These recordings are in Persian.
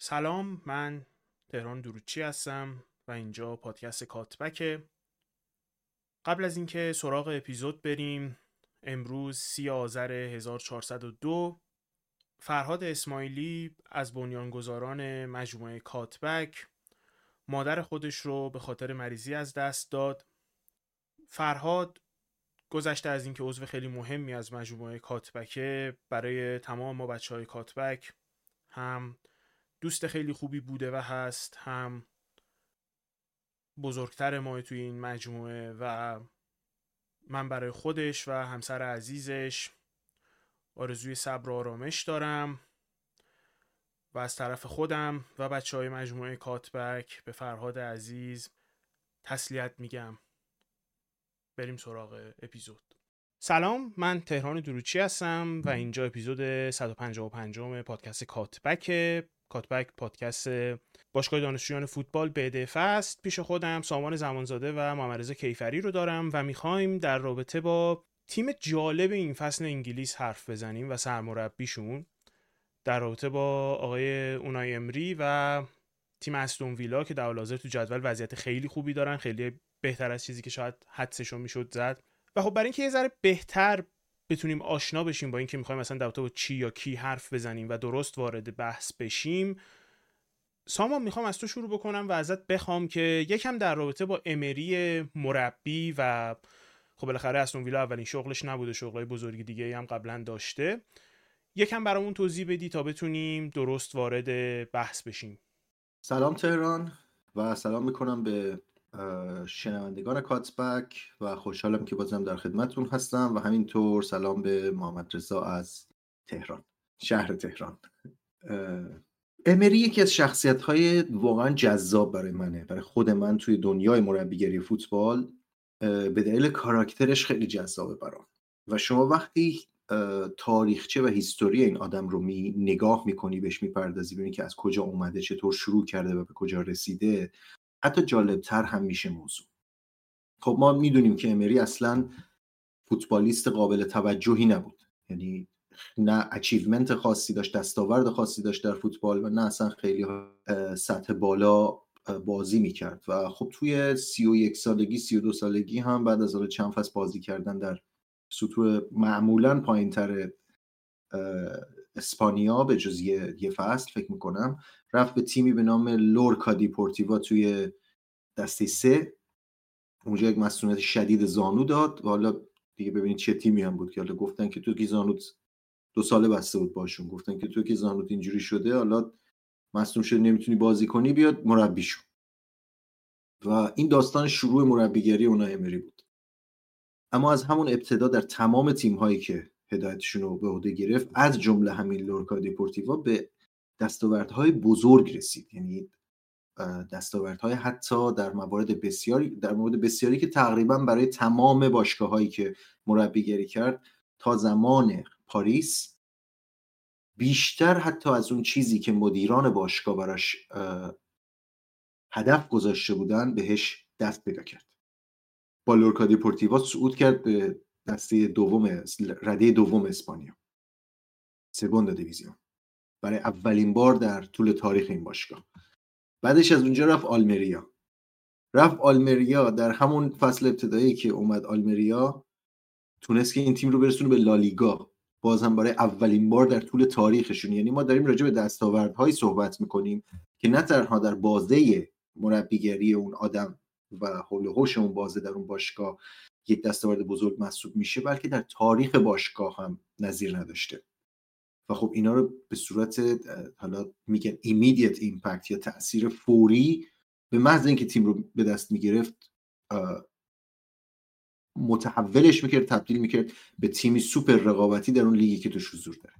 سلام، من تهران درودچی هستم و اینجا پادکست کاتبکه. قبل از اینکه سراغ اپیزود بریم، امروز 30 آذر 1402 فرهاد اسماعیلی از بنیانگذاران مجموعه کاتبک مادر خودش رو به خاطر مریضی از دست داد. فرهاد گذشته از اینکه عضو خیلی مهمی از مجموعه کاتبکه، برای تمام ما بچه‌های کاتبک هم دوست خیلی خوبی بوده و هست، هم بزرگتر ما توی این مجموعه و من برای خودش و همسر عزیزش آرزوی صبر و آرامش دارم و از طرف خودم و بچه‌های مجموعه کاتبک به فرهاد عزیز تسلیت میگم. بریم سراغ اپیزود. سلام، من تهران درودچی هستم و اینجا اپیزود 155 پادکست کاتبکه. کاتبک پادکست باشگاه دانشجویان فوتبال BDF است. پیش خودم سامان زمانزاده و محمدرضا کیفری رو دارم و میخوایم در رابطه با تیم جالب این فصل انگلیس حرف بزنیم و سرمربیشون، در رابطه با آقای اونای امری و تیم استون ویلا که در حال تو جدول وضعیت خیلی خوبی دارن، خیلی بهتر از چیزی که شاید حدسشون میشد زد. و خب برای اینکه یه ذره بهتر بتونیم آشنا بشیم با اینکه می‌خوایم مثلا در رابطه با چی یا کی حرف بزنیم و درست وارد بحث بشیم، سامان میخوام از تو شروع بکنم و ازت بخوام که یکم در رابطه با امری مربی و خب بالاخره استون ویلا اولین شغلش نبوده، شغلای بزرگ دیگه‌ای هم قبلا داشته، یکم برامون توضیح بدی تا بتونیم درست وارد بحث بشیم. سلام تهران و سلام میکنم به شنوندگان کاتبک و خوشحالم که بازم در خدمتتون هستم و همینطور سلام به محمدرضا از تهران، شهر تهران. امری یکی از شخصیت‌های واقعا جذاب برای منه، برای خود من توی دنیای مربیگری فوتبال به دلیل کاراکترش خیلی جذابه برام و شما وقتی تاریخچه و هیستوری این آدم رو نگاه می‌کنی، بهش می‌پردازی، ببینی که از کجا اومده، چطور شروع کرده و به کجا رسیده، حتی جالبتر هم میشه موضوع. خب ما میدونیم که امری اصلا فوتبالیست قابل توجهی نبود، یعنی نه اچیومنت خاصی داشت، دستاورد خاصی داشت در فوتبال و نه اصلا خیلی سطح بالا بازی میکرد و خب توی 31 سالگی 32 سالگی هم بعد از چند فصل بازی کردن در سطوح معمولا پایین تر اسپانیا به جز یه فصل فکر میکنم، رفت به تیمی به نام لورکا دیپورتیوا توی دسته 3، اونجا یک مسئولیت شدید زانو داد و حالا دیگه ببینید چه تیمی هم بود که حالا گفتن که تو کی زانوت 2 ساله بسته بود باشون، گفتن که تو کی زانوت اینجوری شده، حالا مسئول شده نمیتونی بازی کنی، بیاد مربی شو. و این داستان شروع مربیگری اونای امری بود. اما از همون ابتدا در تمام تیم‌هایی که هدایتشون رو به عهده گرفت، از جمله همین لورکا دیپورتیوا، به دستاوردهای بزرگ رسید، یعنی دستاوردهای حتی در مورد بسیاری که تقریبا برای تمام باشگاه‌هایی که مربیگری کرد تا زمان پاریس بیشتر حتی از اون چیزی که مدیران باشگاه براش هدف گذاشته بودن بهش دست پیدا کرد. با لورکا دیپورتیوا صعود کرد به رده دوم اسپانیا، سگوندا دیویزیون، برای اولین بار در طول تاریخ این باشگاه. بعدش از اونجا رفت آلمریا. در همون فصل ابتدایی که اومد آلمریا تونست که این تیم رو برسونه به لالیگا، باز هم برای اولین بار در طول تاریخشون. یعنی ما داریم راجع به دستاوردهایی صحبت میکنیم که نه تنها در بازه مربیگری اون آدم و حول و حوش اون بازه در اون باشگاه یک دستاورد بزرگ محسوب میشه، بلکه در تاریخ باشگاه هم نظیر نداشته. و خب اینا رو به صورت حالا میگن immediate impact یا تأثیر فوری، به محض اینکه تیم رو به دست میگرفت متحولش میکرد، تبدیل میکرد به تیمی سوپر رقابتی در اون لیگی که توش حضور داره.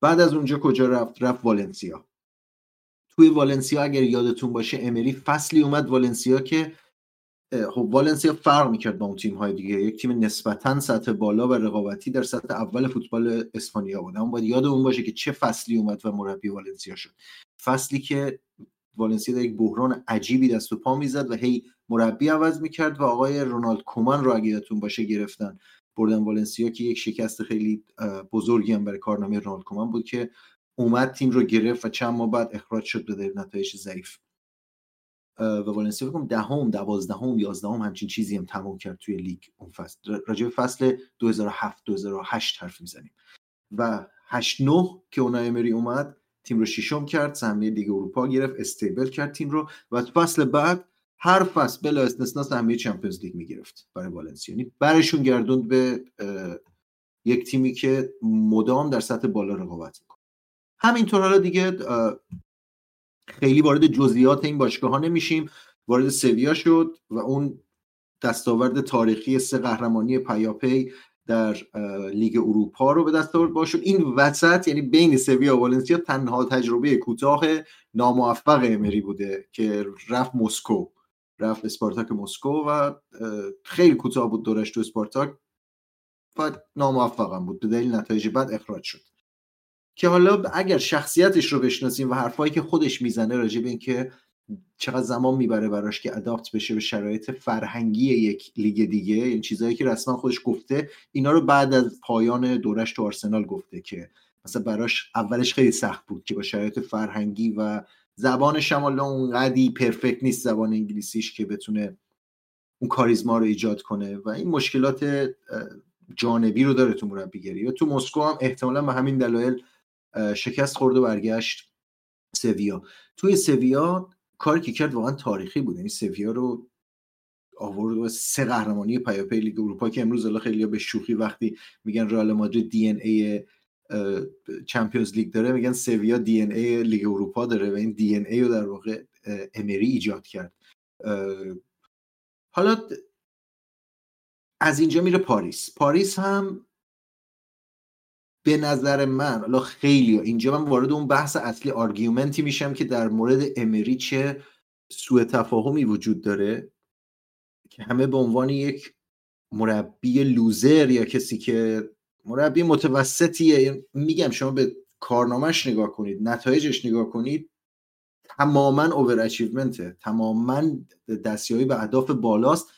بعد از اونجا کجا رفت والنسیا. توی والنسیا اگر یادتون باشه امری فصلی اومد والنسیا که خب والنسیا فرق میکرد با اون تیم‌های دیگه، یک تیم نسبتاً سطح بالا و رقابتی در سطح اول فوتبال اسپانیا بود. اما باید یاد اون باشه که چه فصلی اومد و مربی والنسیا شد، فصلی که والنسیا در یک بحران عجیبی دست و پا میزد و هی مربی عوض میکرد و آقای رونالد کومن رو اگه یادتون باشه گرفتن بردن والنسیا که یک شکست خیلی بزرگی هم برای کارنامه رونالد کومن بود که اومد تیم رو گرفت و چند ماه بعد اخراج شد به دلیل نتایج ضعیف. و والنسیا بگم دهم، دوازدهم، یازدهم همچین چیزی هم تمام کرد توی لیگ اون فصل. راجع به فصل 2007 2008 حرف میزنیم و 8-9 که اونای امری اومد تیم رو ششم کرد، سهمیه لیگ اروپا گرفت، استیبل کرد تیم رو و فصل بعد هر فصل بلا استثنا سهمیه چمپیونز لیگ میگرفت برای والنسیا. یعنی برشون گردوند به یک تیمی که مدام در سطح بالا رقابت میکنه. همینطور حالا دیگه خیلی وارد جزئیات این باشگاه ها نمیشیم. وارد سویا شد و اون دستاورد تاریخی سه قهرمانی پیاپی در لیگ اروپا رو به دست آورد باشون. این وسط یعنی بین سویا و والنسیا تنها تجربه کوتاه ناموفق امری بوده که رفت مسکو، رفت اسپارتاک مسکو و خیلی کوتاه بود دورش تو اسپارتاک و ناموفقم بود، به دلیل نتایج بد اخراج شد. که حالا اگر شخصیتش رو بشناسیم و حرفایی که خودش میزنه راجع به این که چقدر زمان میبره براش که اداپت بشه به شرایط فرهنگی یک لیگ دیگه، این چیزایی که رسما خودش گفته، اینا رو بعد از پایان دورش تو آرسنال گفته که مثلا براش اولش خیلی سخت بود که با شرایط فرهنگی و زبانش هم حالا اونقدی پرفکت نیست زبان انگلیسیش که بتونه اون کاریزما رو ایجاد کنه و این مشکلات جانبی رو داره تو مربیگری. و تو مسکو هم احتمالاً به همین دلایل شکست خورد و برگشت سویا. توی سویا کاری که کرد واقعا تاریخی بود. یعنی سویا رو آورد و سه قهرمانی پیاپی لیگ اروپا که امروز الان خیلی‌ها به شوخی وقتی میگن رئال مادرید دی ان ای چمپیونز لیگ داره میگن سویا دی ان ای لیگ اروپا داره و این دی ان ای رو در واقع امری ایجاد کرد. حالا از اینجا میره پاریس. پاریس هم به نظر من حالا خیلی اینجا من وارد اون بحث اصلی آرگومنتی میشم که در مورد امری چه سوء تفاهمی وجود داره که همه به عنوان یک مربی لوزر یا کسی که مربی متوسطیه میگم. شما به کارنامهش نگاه کنید، نتایجش نگاه کنید، تماما اووراچیومنته، تماما دستیابی به اهداف بالاست.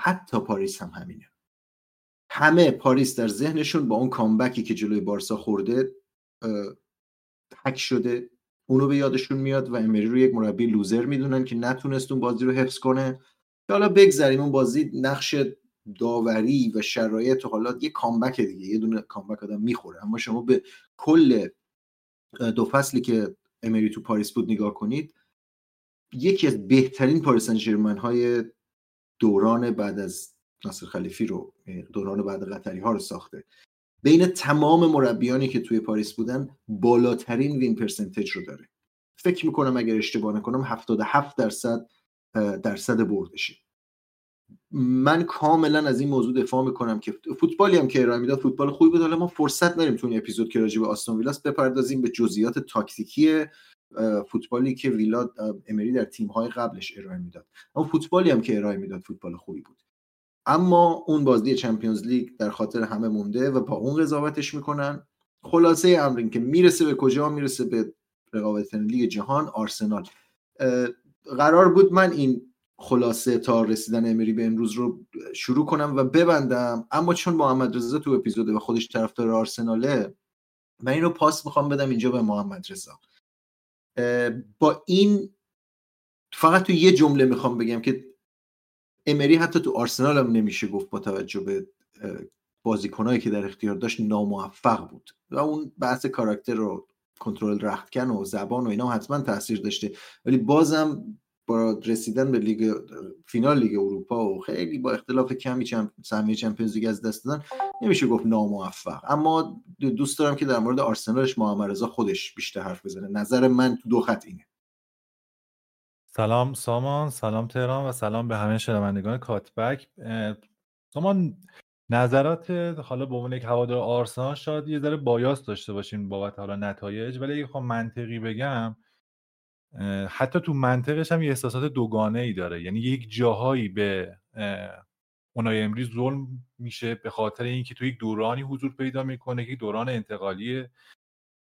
حتی پاریس هم همینه. همه پاریس در ذهنشون با اون کامبکی که جلوی بارسا خورده حک شده، اونو به یادشون میاد و امری رو یک مربی لوزر میدونن که نتونست اون بازی رو حفظ کنه. حالا بگذاریم اون بازی نقش داوری و شرایط و حالات یه کامبک دیگه، یه دونه کامبک آدم میخوره. اما شما به کل دو فصلی که امری تو پاریس بود نگاه کنید، یکی از بهترین پاریس سن ژرمن های دوران بعد از ناصر خلیفی رو، دوران بعد قطری ها رو ساخته. بین تمام مربیانی که توی پاریس بودن بالاترین وین پرسنتج رو داره. فکر میکنم اگر اشتباه نکنم 77% بردشه. من کاملا از این موضوع دفاع میکنم که فوتبالی هم که ارائه میداد فوتبال خوبی بود. حالا ما فرصت نداریم تو این اپیزود که راجع به آستون ویلاس بپردازیم، به جزئیات تاکتیکی فوتبالی که ویلا امری در تیم‌های قبلش ارائه میداد. اما فوتبالی هم که ارائه میداد فوتبال خوبی بود. اما اون بازی چمپیونز لیگ در خاطر همه مونده و با اون قضاوتش میکنن. خلاصه امر این که میرسه به کجا؟ میرسه به رقابت لیگ جهان، آرسنال. قرار بود من این خلاصه تا رسیدن امری به امروز رو شروع کنم و ببندم، اما چون محمدرضا تو اپیزوده و خودش طرفدار آرسناله، من اینو پاس میخوام بدم اینجا به محمدرضا. با این فقط تو یه جمله میخوام بگم که امری حتی تو آرسنال هم نمیشه گفت با توجه به بازیکنایی که در اختیار داشت ناموفق بود و اون بحث کاراکتر رو کنترل رختکن و زبان و اینا حتما تاثیر داشته، ولی بازم با رسیدن به لیگ فینال لیگ اروپا و خیلی با اختلاف کمی سهمیه چمپیونز لیگ از دست دادن نمیشه گفت ناموفق. اما دوست دارم که در مورد آرسنالش محمدرضا خودش بیشتر حرف بزنه. نظر من تو دو خط اینه. سلام سامان، سلام تهران و سلام به همه شنوندگان کاتبک. سامان، نظرات حالا به عنوان یک هوادار آرسنال شاید یه ذره بایاس داشته باشین بابت حالا نتایج، ولی اگه بخوام منطقی بگم حتی تو منطقش هم یه احساسات دوگانه‌ای داره. یعنی یک جاهایی به اونای امری ظلم میشه به خاطر اینکه تو یک دورانی حضور پیدا میکنه که دوران انتقالیه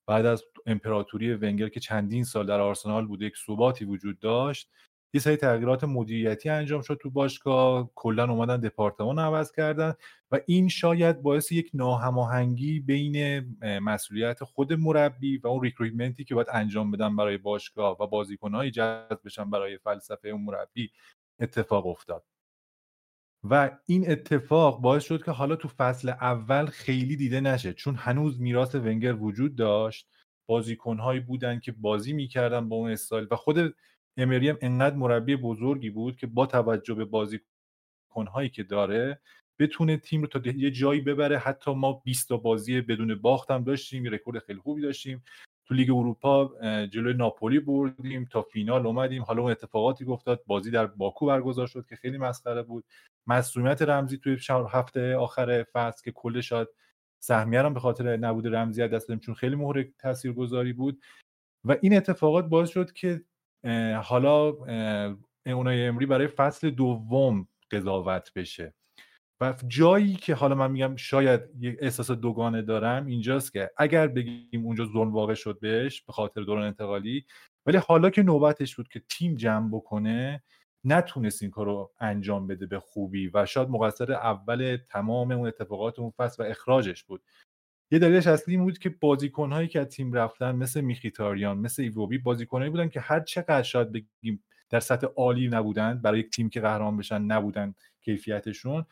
بعد از امپراتوری ونگر که چندین سال در آرسنال بوده، یک ثباتی وجود داشت یه سری تغییرات مدیریتی انجام شد تو باشگاه، کلا اومدن دپارتمان عوض کردن و این شاید باعث یک ناهماهنگی بین مسئولیت خود مربی و اون ریکرویتمنتی که باید انجام بدن برای باشگاه و بازیکن‌های جذب بشن برای فلسفه اون مربی اتفاق افتاد. و این اتفاق باعث شد که حالا تو فصل اول خیلی دیده نشه، چون هنوز میراث ونگر وجود داشت، بازیکن‌هایی بودن که بازی می‌کردن با اون استایل و خود امری هم انقدر مربی بزرگی بود که با توجه به بازیکن‌هایی که داره بتونه تیم رو تا یه جایی ببره. حتی ما 20 تا بازی بدون باخت هم داشتیم، رکورد خیلی خوبی داشتیم، تو لیگ اروپا جلوی ناپولی بردیم، تا فینال اومدیم. حالا اون اتفاقاتی که افتاد، بازی در باکو برگزار شد که خیلی مسخره بود، مسئولیت رمزی توی هفته آخر فصل که کل شد سهمیه هم به خاطر نبود رمزی دست دادیم چون خیلی محرک تاثیرگذاری بود. و این اتفاقات باعث شد که حالا اونای امری برای فصل دوم قضاوت بشه و جایی که حالا من میگم شاید یک احساس دوگانه دارم اینجاست که اگر بگیم اونجا ظلم واقع شد بهش به خاطر دوران انتقالی، ولی حالا که نوبتش بود که تیم جمع بکنه نتونست این کارو انجام بده به خوبی و شاید مقصر اول تمام اون اتفاقات اون فصل و اخراجش بود. یه دلیلش اصلی این بود که بازیکن‌هایی که از تیم رفتن مثل میخیتاریان، مثل ایووبی، بازیکنایی بودن که هر چقدر شاید بگیم در سطح عالی نبودن، برای یک تیم که قهرمان بشن نبودن کیفیتشون،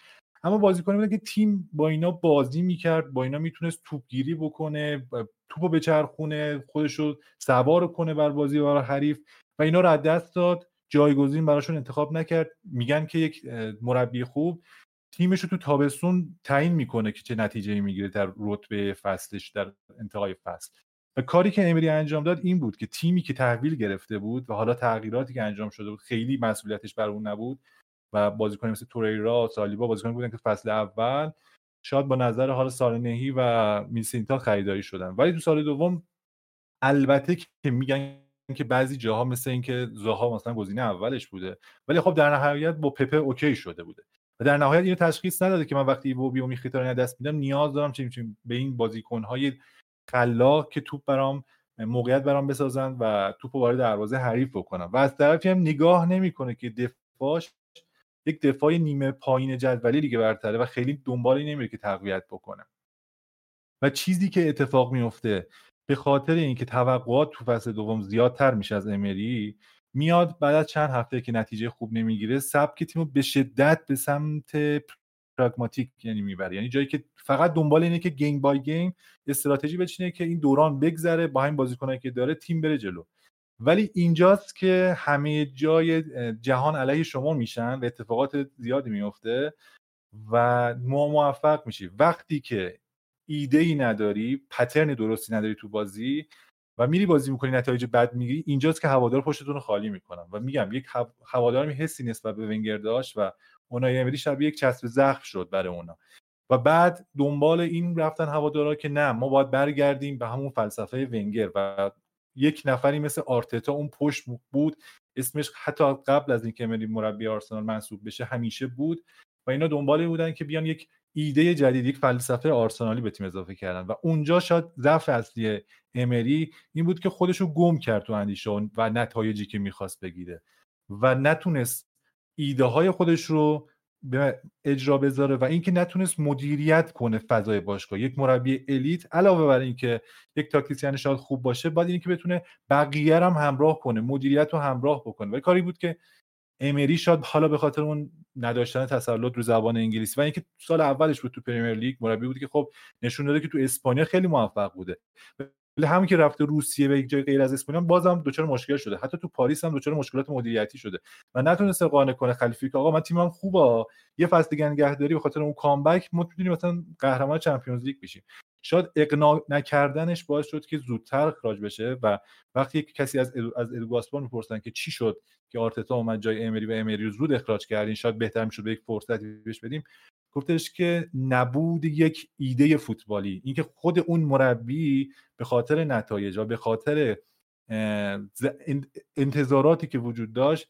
اما بازیکنی بودن که تیم با اینا بازی میکرد، با اینا میتونست توپگیری بکنه، توپو بچرخونه، خودشو سوار کنه بر بازی برای حریف و اینا رو از دست داد، جایگزین براشون انتخاب نکرد. میگن که یک مربی خوب تیمش رو تو تابستون تعیین میکنه که چه نتیجه‌ای میگیره در رتبه فصلش در انتهای فصل. و کاری که امری انجام داد این بود که تیمی که تحویل گرفته بود و حالا تغییراتی که انجام شده بود خیلی مسئولیتش بر اون نبود و بازیکنان مثل توریرا، سالیبا بازیکنان بودن که فصل اول شاید با نظر حالا سالنهی و میلسینتا خریداری شدن، ولی تو سال دوم البته که میگن که بعضی جاها مثل اینکه زها مثلا گزینه اولش بوده، ولی خب در نهایت با پپه اوکی شده بوده و در نهایت اینو تشخیص نداده که من وقتی ایوبی و میخیتارین دست میدم نیاز دارم چه به این بازیکن‌های خلاق که توپ برام موقعیت برام بسازن و توپو وارد دروازه حریف بکنم. و از طرفی هم نگاه نمیکنه که دفاعش یک دفاع نیمه پایین جدولی لیگ برتره و خیلی دنبال این نمیره که تقویت بکنه. و چیزی که اتفاق میفته به خاطر اینکه توقعات تو فصل دوم زیادتر میشه از امری، میاد بعد از چند هفته که نتیجه خوب نمیگیره سبک تیمو به شدت به سمت پراگماتیک میبره، یعنی جایی که فقط دنبال اینه که گیم بای گیم استراتژی بچینه که این دوران بگذره، با همین بازیکنایی که داره تیم بره جلو. ولی اینجاست که همه جای جهان علیه شما میشن و اتفاقات زیادی میفته و موفق میشی وقتی که ایده‌ای نداری، پترن درستی نداری تو بازی و میری بازی میکنی نتایج بد میگیری. اینجاست که هوادار پشتتون رو خالی میکنن و میگم یک هواداری حسی نسبت به ونگر داشت و اونای امری شبیه یک چسب زخم شد برای اونا و بعد دنبال این رفتن هوادارا که نه ما باید برگردیم به همون فلسفه ونگر. و یک نفری مثل آرتتا اون پشت بود، اسمش حتی قبل از اینکه امری مربی آرسنال منصوب بشه همیشه بود و اینا دنبال این بودن که بیان یک ایده جدید، یک فلسفه آرسنالی به تیم اضافه کردن و اونجا شاید ضعف اصلی امری این بود که خودشو گم کرد تو اندیشه و نتایجی که میخواست بگیره و نتونست ایده های خودش رو به اجرا بذاره و اینکه نتونست مدیریت کنه فضای باشگاه. یک مربی الیت علاوه بر اینکه یک تاکتیسیان شاید خوب باشه، باید اینکه بتونه بقیه رو هم همراه کنه، مدیریت رو همراه بکنه. ولی کاری بود که امری شاید حالا به خاطر اون نداشتن تسلط رو زبان انگلیسی و اینکه سال اولش بود تو پرمیر لیگ، مربی بود که خب نشون داده که تو اسپانیا خیلی موفق بوده، ولی همون که رفته روسیه و یک جای غیر از اسپانیا بازم دچار مشکل شده، حتی تو پاریس هم دچار مشکلات مدیریتی شده و نتونسته قانع کنه خلیفی که آقا من تیمم خوبه، یه فصل دیگه نگهداری به خاطر اون کامبک ما می‌تونیم مثلا قهرمان چمپیونز لیگ بشیم. شاید اقناع نکردنش باعث شد که زودتر اخراج بشه و وقتی کسی از ادوگاسپون میپرسن که چی شد که آرتتا اومد جای امری و امری رو زود اخراج کردین، شاید بهتر میشد به یک فرصتی بهش بدیم، گفتش که نبود یک ایده فوتبالی، اینکه خود اون مربی به خاطر نتایج و به خاطر انتظاراتی که وجود داشت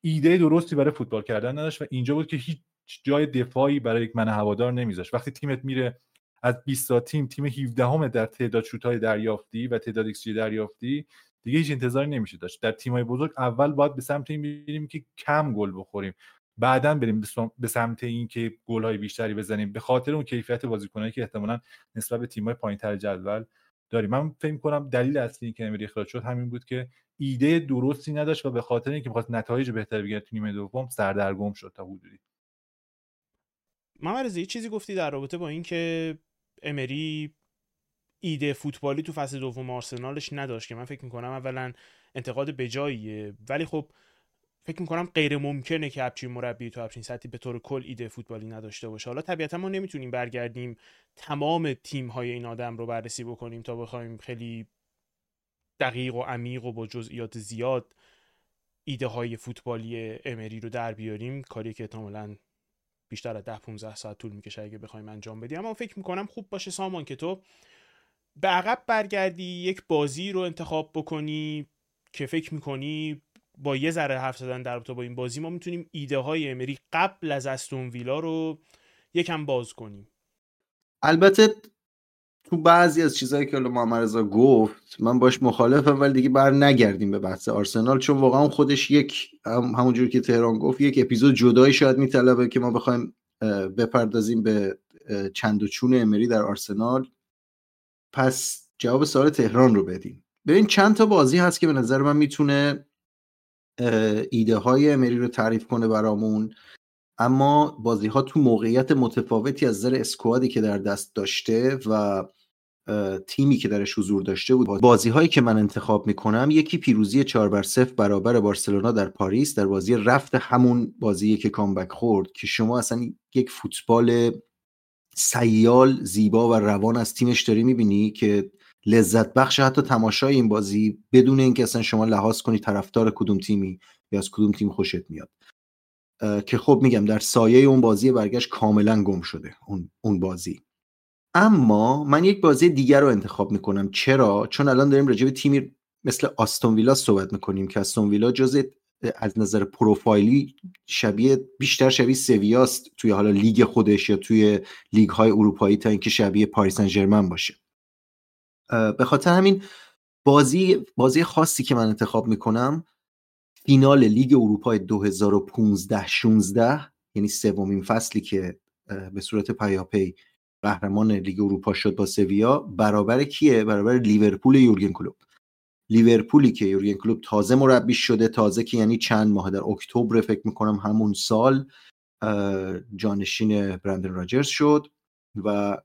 ایده درستی برای فوتبال کردن نداشت و اینجا بود که هیچ جای دفاعی برای یک من هوادار نمیذاشت. وقتی تیمت میره از 20 تا تیم 17ام در تعداد شوت‌های دریافتی و تعداد ایکس جی دریافتی دیگه هیچ انتظاری نمیشه داشت. در تیم‌های بزرگ اول باید به سمت این بریم که کم گل بخوریم، بعداً بریم به سمت این که گل‌های بیشتری بزنیم، به خاطر اون کیفیت بازیکنایی که احتمالاً نسبت به تیم‌های پایین‌تر جدول داریم. من فکر می‌کنم دلیل اصلی این که امری اخراج شد همین بود که ایده درستی نداشت و به خاطر اینکه می‌خواست نتایج بهتری بگیره تو نیمه دوم سردرگم شد تا حدودی. محمدرضا یه چیزی گفتی در رابطه با اینکه امری ایده فوتبالی تو فصل دوم آرسنالش نداشت که من فکر می‌کنم اولا انتقاد بجاییه، ولی خب فکر می‌کنم غیر ممکنه که همچین مربی تو همچین سطحی به طور کل ایده فوتبالی نداشته باشه. حالا طبیعتا ما نمیتونیم برگردیم تمام تیم‌های این آدم رو بررسی بکنیم تا بخوایم خیلی دقیق و عمیق و با جزئیات زیاد ایده‌های فوتبالی امری رو در بیاریم، کاری که احتمالاً بیشتر از 10-15 ساعت طول می‌کشه اگه بخوایم انجام بدیم. اما فکر می‌کنم خوب باشه سامان که تو به عقب برگردی، یک بازی رو انتخاب بکنی که فکر می‌کنی با یه ذره حرف زدن در رابطه با این بازی ما میتونیم ایده های امری قبل از استون ویلا رو یکم باز کنیم. البته تو بعضی از چیزایی که محمدرضا گفت من باش مخالفم، ولی دیگه بر نگردیم به بحث آرسنال، چون واقعا خودش یک همونجوری که تهران گفت یک اپیزود جدایی شاید میطلبه که ما بخوایم بپردازیم به چند و چون امری در آرسنال. پس جواب سوال تهران رو بدیم. ببین چند تا بازی هست که به نظر من میتونه ایده های امری رو تعریف کنه برامون، اما بازی ها تو موقعیت متفاوتی از نظر اسکوادی که در دست داشته و تیمی که درش حضور داشته بود. بازی هایی که من انتخاب میکنم یکی پیروزی 4-0 برابر بارسلونا در پاریس در بازی رفت، همون بازیه که کامبک خورد که شما اصلا یک فوتبال سیال زیبا و روان از تیمش داری میبینی که لذت بخش حتی تماشای این بازی بدون اینکه اصلا شما لحاظ کنی طرفدار کدوم تیمی یا از کدوم تیم خوشت میاد، که خب میگم در سایه اون بازی برگشت کاملا گم شده اون بازی. اما من یک بازی دیگر رو انتخاب میکنم. چرا؟ چون الان داریم راجع به تیمی مثل آستون ویلا صحبت میکنیم که آستون ویلا جزء از نظر پروفایلی بیشتر شبیه سویاست توی حالا لیگ خودش یا توی لیگ های اروپایی تا اینکه شبیه پاریس سن ژرمن باشه. به خاطر همین بازی خاصی که من انتخاب میکنم فینال لیگ اروپای 2015-16 یعنی سومین فصلی که به صورت پیاپی قهرمان لیگ اروپا شد با سویا، برابر کیه؟ برابر لیورپول یورگن کلوپ. لیورپولی که یورگن کلوپ تازه مربی شده، تازه که یعنی چند ماه، در اکتبر فکر میکنم همون سال جانشین برندن راجرز شد و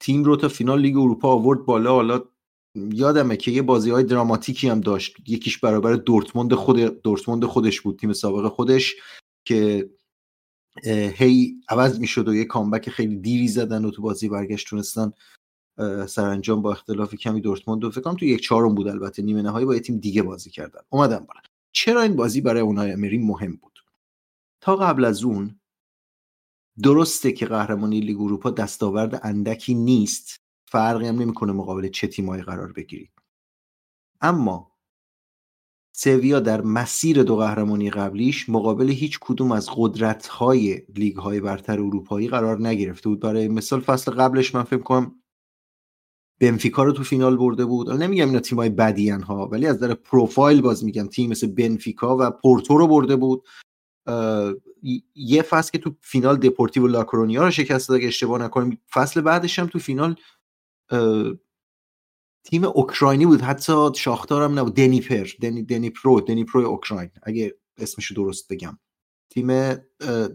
تیم رو تا فینال لیگ اروپا آورد بالا. حالا یادمه که یه بازی‌های دراماتیکی هم داشت، یکیش برابر دورتموند خودش بود، تیم سابق خودش، که هی عوض می‌شد و یه کامبک خیلی دیری زدن و تو بازی برگشت تونستن سرانجام با اختلاف کمی دورتموند رو فکر کنم تو 1/4 بود، البته نیمه نهایی با یه تیم دیگه بازی کردن اومدن بالا. چرا این بازی برای اونای امری مهم بود؟ تا قبل از اون درسته که قهرمانی لیگ اروپا دستاورد اندکی نیست، فرقی هم نمی‌کنه مقابل چه تیمایی قرار بگیری، اما سویا در مسیر دو قهرمانی قبلیش مقابل هیچ کدوم از قدرت‌های لیگ‌های برتر اروپایی قرار نگرفته بود. برای مثال فصل قبلش من فکر کنم بنفیکا رو تو فینال برده بود. نمیگم اینا تیم‌های بدیان ها، ولی از نظر پروفایل باز میگم تیم مثل بنفیکا و پورتو رو برده بود. یه فصل که تو فینال دپورتیو لاکورونیا رو شکست داد اگه اشتباه نکنم، فصل بعدش هم تو فینال تیم اوکراینی بود، حتی شاختارم نبود، دنیپرو اوکراین اگه اسمشو درست بگم، تیم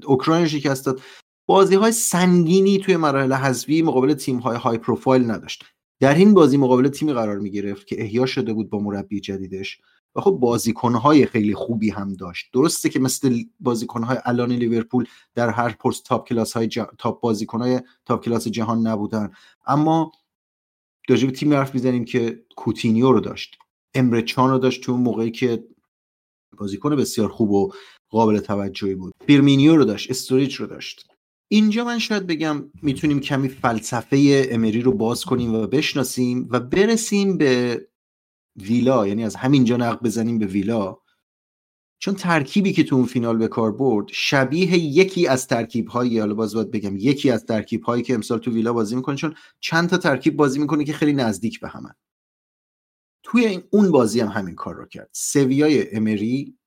اوکراین شکست داد. بازی‌های سنگینی توی مراحل حذفی مقابل تیم‌های های پروفایل نداشت. در این بازی مقابل تیمی قرار می‌گرفت که احیا شده بود با مربی جدیدش و خب بازیکن‌های خیلی خوبی هم داشت. درسته که مثل بازیکن‌های الان لیورپول در هر پست تاپ بازیکن‌های تاپ کلاس جهان نبودن، اما راجع به تیم حرف می‌زنیم که کوتینیو رو داشت، امرچان رو داشت تو موقعی که بازیکن بسیار خوب و قابل توجهی بود، فیرمینیو رو داشت، استوریج رو داشت. اینجا من شاید بگم میتونیم کمی فلسفه امری رو باز کنیم و بشناسیم و برسیم به ویلا، یعنی از همینجا نقد بزنیم به ویلا چون ترکیبی که تو اون فینال به کار برد شبیه یکی از ترکیب‌های، حالا باز باید بگم یکی از ترکیب‌هایی که امسال تو ویلا بازی می‌کنه، چون چند تا ترکیب بازی می‌کنه که خیلی نزدیک به همن. توی اون بازی هم همین کار رو کرد. سویای امری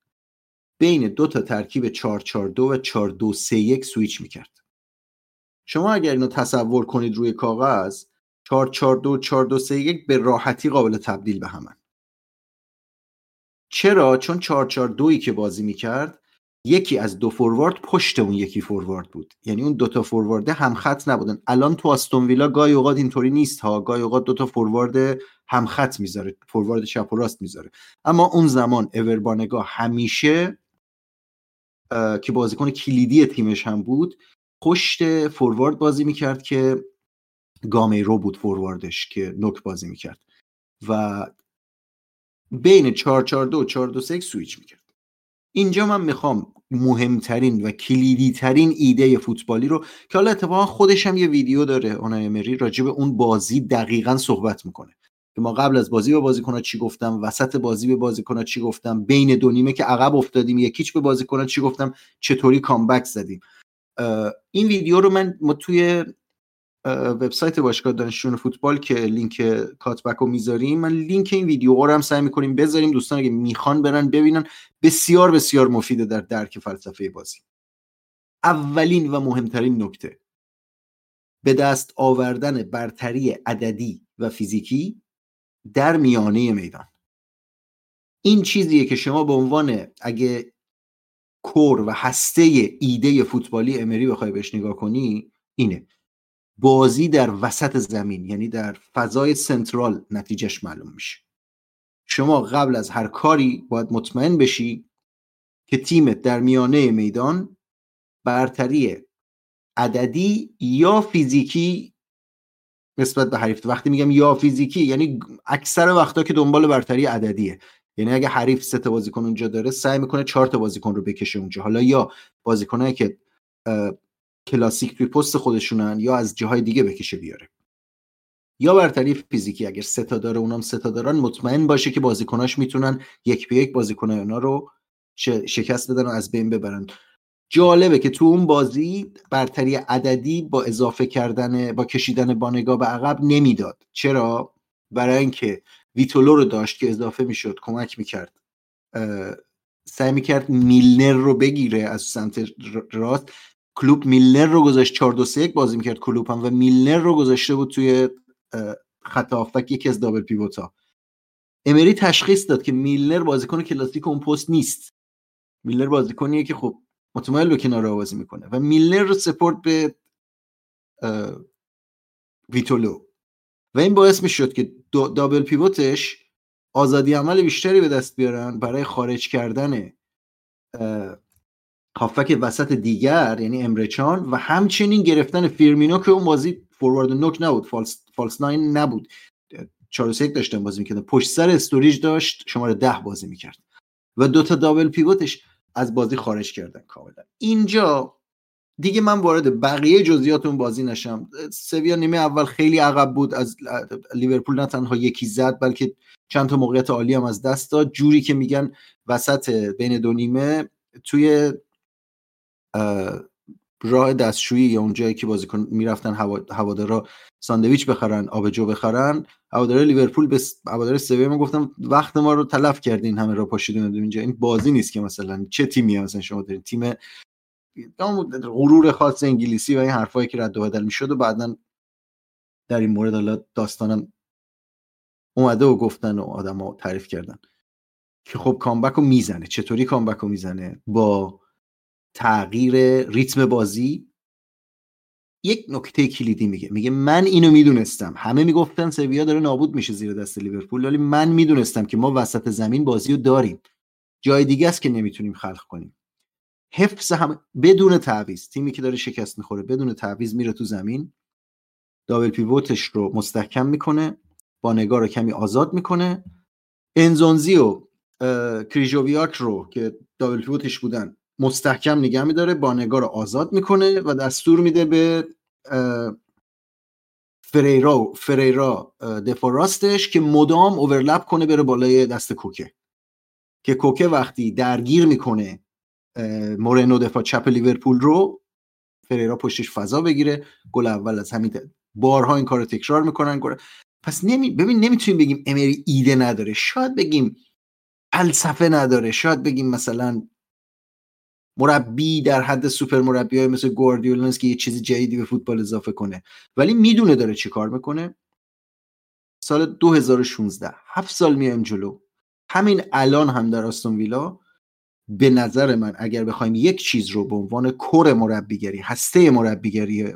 بین دو تا ترکیب 442 و 4231 سویچ می‌کرد. شما اگر اینو تصور کنید روی کاغذ، 442 4231 به راحتی قابل تبدیل به همن. چرا؟ چون 442ی که بازی میکرد یکی از دو فوروارد پشت اون یکی فوروارد بود، یعنی اون دوتا فوروارده هم خط نبودن. الان تو آستون ویلا گاهی اوقات اینطوری نیست ها، گاهی اوقات دوتا فوروارد هم خط میذاره، فوروارد چپ و راست میذاره، اما اون زمان اوربانگا همیشه که بازیکن کلیدی تیمش هم بود پشت فوروارد بازی میکرد که گامیرو بود فورواردش که نوک بازی میکرد و بین 442 و 4231 سویچ میکرد. اینجا من میخوام مهمترین و کلیدی ترین ایده فوتبالی رو که حالا اتفاقا خودش هم یه ویدیو داره اونای امری راجع به اون بازی دقیقاً صحبت میکنه که ما قبل از بازی به بازیکن‌ها چی گفتم، وسط بازی به بازیکن‌ها چی گفتم، بین دو نیمه که عقب افتادیم یکیچ به بازیکن‌ها چی گفتم، چطوری کامبک زدیم. این ویدیو رو ما توی وبسایت باشگاه دانشجویان فوتبال که لینک کاتبکو میذاریم، من لینک این ویدیو رو هم سعی میکنیم بذاریم، دوستان اگه میخوان برن ببینن، بسیار بسیار مفیده در درک فلسفه بازی. اولین و مهمترین نکته به دست آوردن برتری عددی و فیزیکی در میانه میدان. این چیزیه که شما به عنوان اگه کور و هسته ایده فوتبالی امری بخوای بهش نگاه کنی، اینه بازی در وسط زمین، یعنی در فضای سنترال نتیجهش معلوم میشه. شما قبل از هر کاری باید مطمئن بشی که تیمت در میانه میدان برتری عددی یا فیزیکی نسبت به حریف. وقتی میگم یا فیزیکی یعنی اکثر وقتا که دنبال برتری عددیه، یعنی اگه حریف 3 تا بازیکن اونجا داره سعی میکنه 4 تا بازیکن رو بکشه اونجا، حالا یا بازیکنایی که کلاسیک توی پست خودشونن یا از جاهای دیگه بکشه بیاره، یا برتری فیزیکی اگر 3 تا داره اونام 3 تا دارن مطمئن باشه که بازیکناش میتونن یک به یک بازیکنای اونا رو شکست بدن و از بین ببرن. جالبه که تو اون بازی برتری عددی با اضافه کردن با کشیدن بانگا به عقب نمیداد. چرا؟ برای اینکه ویتولو رو داشت که اضافه میشد کمک میکرد، سعی میکرد میلنر رو بگیره از سمت راست. کلوپ میلنر رو گذاشت 4-2-3-1 بازی میکرد کلوپ هم، و میلنر رو گذاشته بود توی خط هافبک یکی از دابل پیوتا. امری تشخیص داد که میلنر بازیکن کلاسیک اون پست نیست، میلنر بازیکنیه که خب متمایل به کنار بازی میکنه و میلنر رو سپورت به ویتولو و این باعث میشد که دابل پیوتش آزادی عمل بیشتری به دست بیارن برای خارج کردن هافبک وسط دیگر، یعنی امرچان، و همچنین گرفتن فیرمینو که اون بازی فوروارد نوک نبود، فالس ناین نبود، 4-3-1 داشتن بازی میکردن، پشت سر استوریج داشت شماره 10 بازی میکرد و دوتا دابل پیوتش از بازی خارج کردن کاملا. اینجا دیگه من وارد بقیه جزئیات اون بازی نشم. سویا نیمه اول خیلی عقب بود از لیورپول، نه تنها یکی زد بلکه چند تا موقعیت عالی هم از دست داد، جوری که میگن وسط بین دو نیمه توی راه دستشویی یا اون جایی که بازیکن میرفتن هوادارا ساندویچ بخرن، آبجو بخرن، هوادارای لیورپول به هوادارای سویا من گفتم وقت ما رو تلف کردین، همه را پاشیدین اینجا، این بازی نیست که مثلا چه تیمیه، مثلا شما دارین تیم غرور خاص انگلیسی و این حرفایی که رد و بدل میشد و بعدن در این مورد حالا داستانم اومده و گفتن و آدما تعریف کردن که خب کامبک رو میزنه. چطوری کامبک رو میزنه؟ با تغییر ریتم بازی. یک نکته کلیدی میگه من اینو میدونستم، همه میگفتن سویا داره نابود میشه زیر دست لیورپول، ولی من میدونستم که ما وسط زمین بازی رو داریم، جای دیگه است که نمیتونیم خلق کنیم. حفظ هم بدون تعویض، تیمی که داره شکست میخوره بدون تعویض میره تو زمین، دابل پیوتش رو مستحکم میکنه، با نگاه رو کمی آزاد میکنه، انزونزی و کریژوویاک رو که دابل پیوتش بودن مستحکم نگه میداره، با نگاه رو آزاد میکنه و دستور میده به فریرا دفاع راستش که مدام اوورلپ کنه بره بالای دست کوکه. که کوکه وقتی درگیر میکنه مورنو دفاع چپ لیورپول رو، فریرا پشتش فضا بگیره، گل اول از همین، بارها این کارو تکرار میکنن. پس ببین نمیتونیم بگیم امری ایده نداره، شاید بگیم فلسفه نداره، شاید بگیم مثلا مربی در حد سوپر مربیای مثل گواردیولا نیست که یه چیز جدیدی به فوتبال اضافه کنه، ولی میدونه داره چی کار میکنه. سال 2016 7 سال میایم جلو. همین الان هم در آستون ویلا به نظر من اگر بخوایم یک چیز رو به عنوان کور مربیگری، هسته مربیگری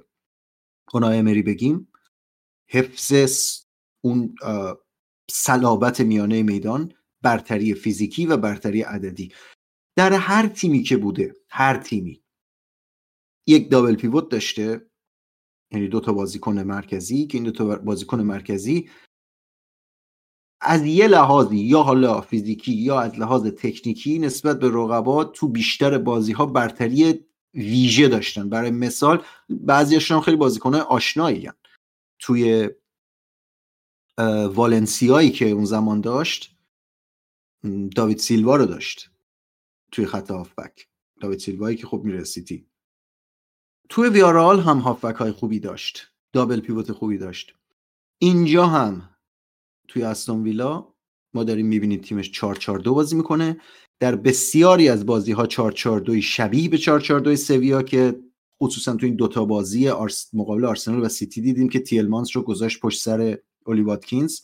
اونای امری بگیم، حفظ اون صلابت میانه میدان، برتری فیزیکی و برتری عددی. در هر تیمی که بوده، هر تیمی یک دابل پیوت داشته، یعنی دو تا بازیکن مرکزی، که این دو تا بازیکن مرکزی از یه لحاظی یا حالا فیزیکی یا از لحاظ تکنیکی نسبت به رقبا تو بیشتر بازی‌ها برتری ویژه داشتن. برای مثال بعضی‌هاشون خیلی بازیکن‌های آشنایی‌ان. توی والنسیایی که اون زمان داشت، داوید سیلوا رو داشت توی خط هافبک، داوید سیلوایی که خب میره سیتی. توی ویارال هم هافبک های خوبی داشت، دابل پیوت خوبی داشت. اینجا هم توی آستون ویلا ما داریم میبینیم تیمش 4-4-2 بازی میکنه. در بسیاری از بازی ها 4-4-2 شبیه به 4-4-2 سویا که خصوصا توی این دوتا بازی مقابل آرسنال و سیتی دیدیم که تیلمانس رو گذاشت پشت سر الیواتکینز.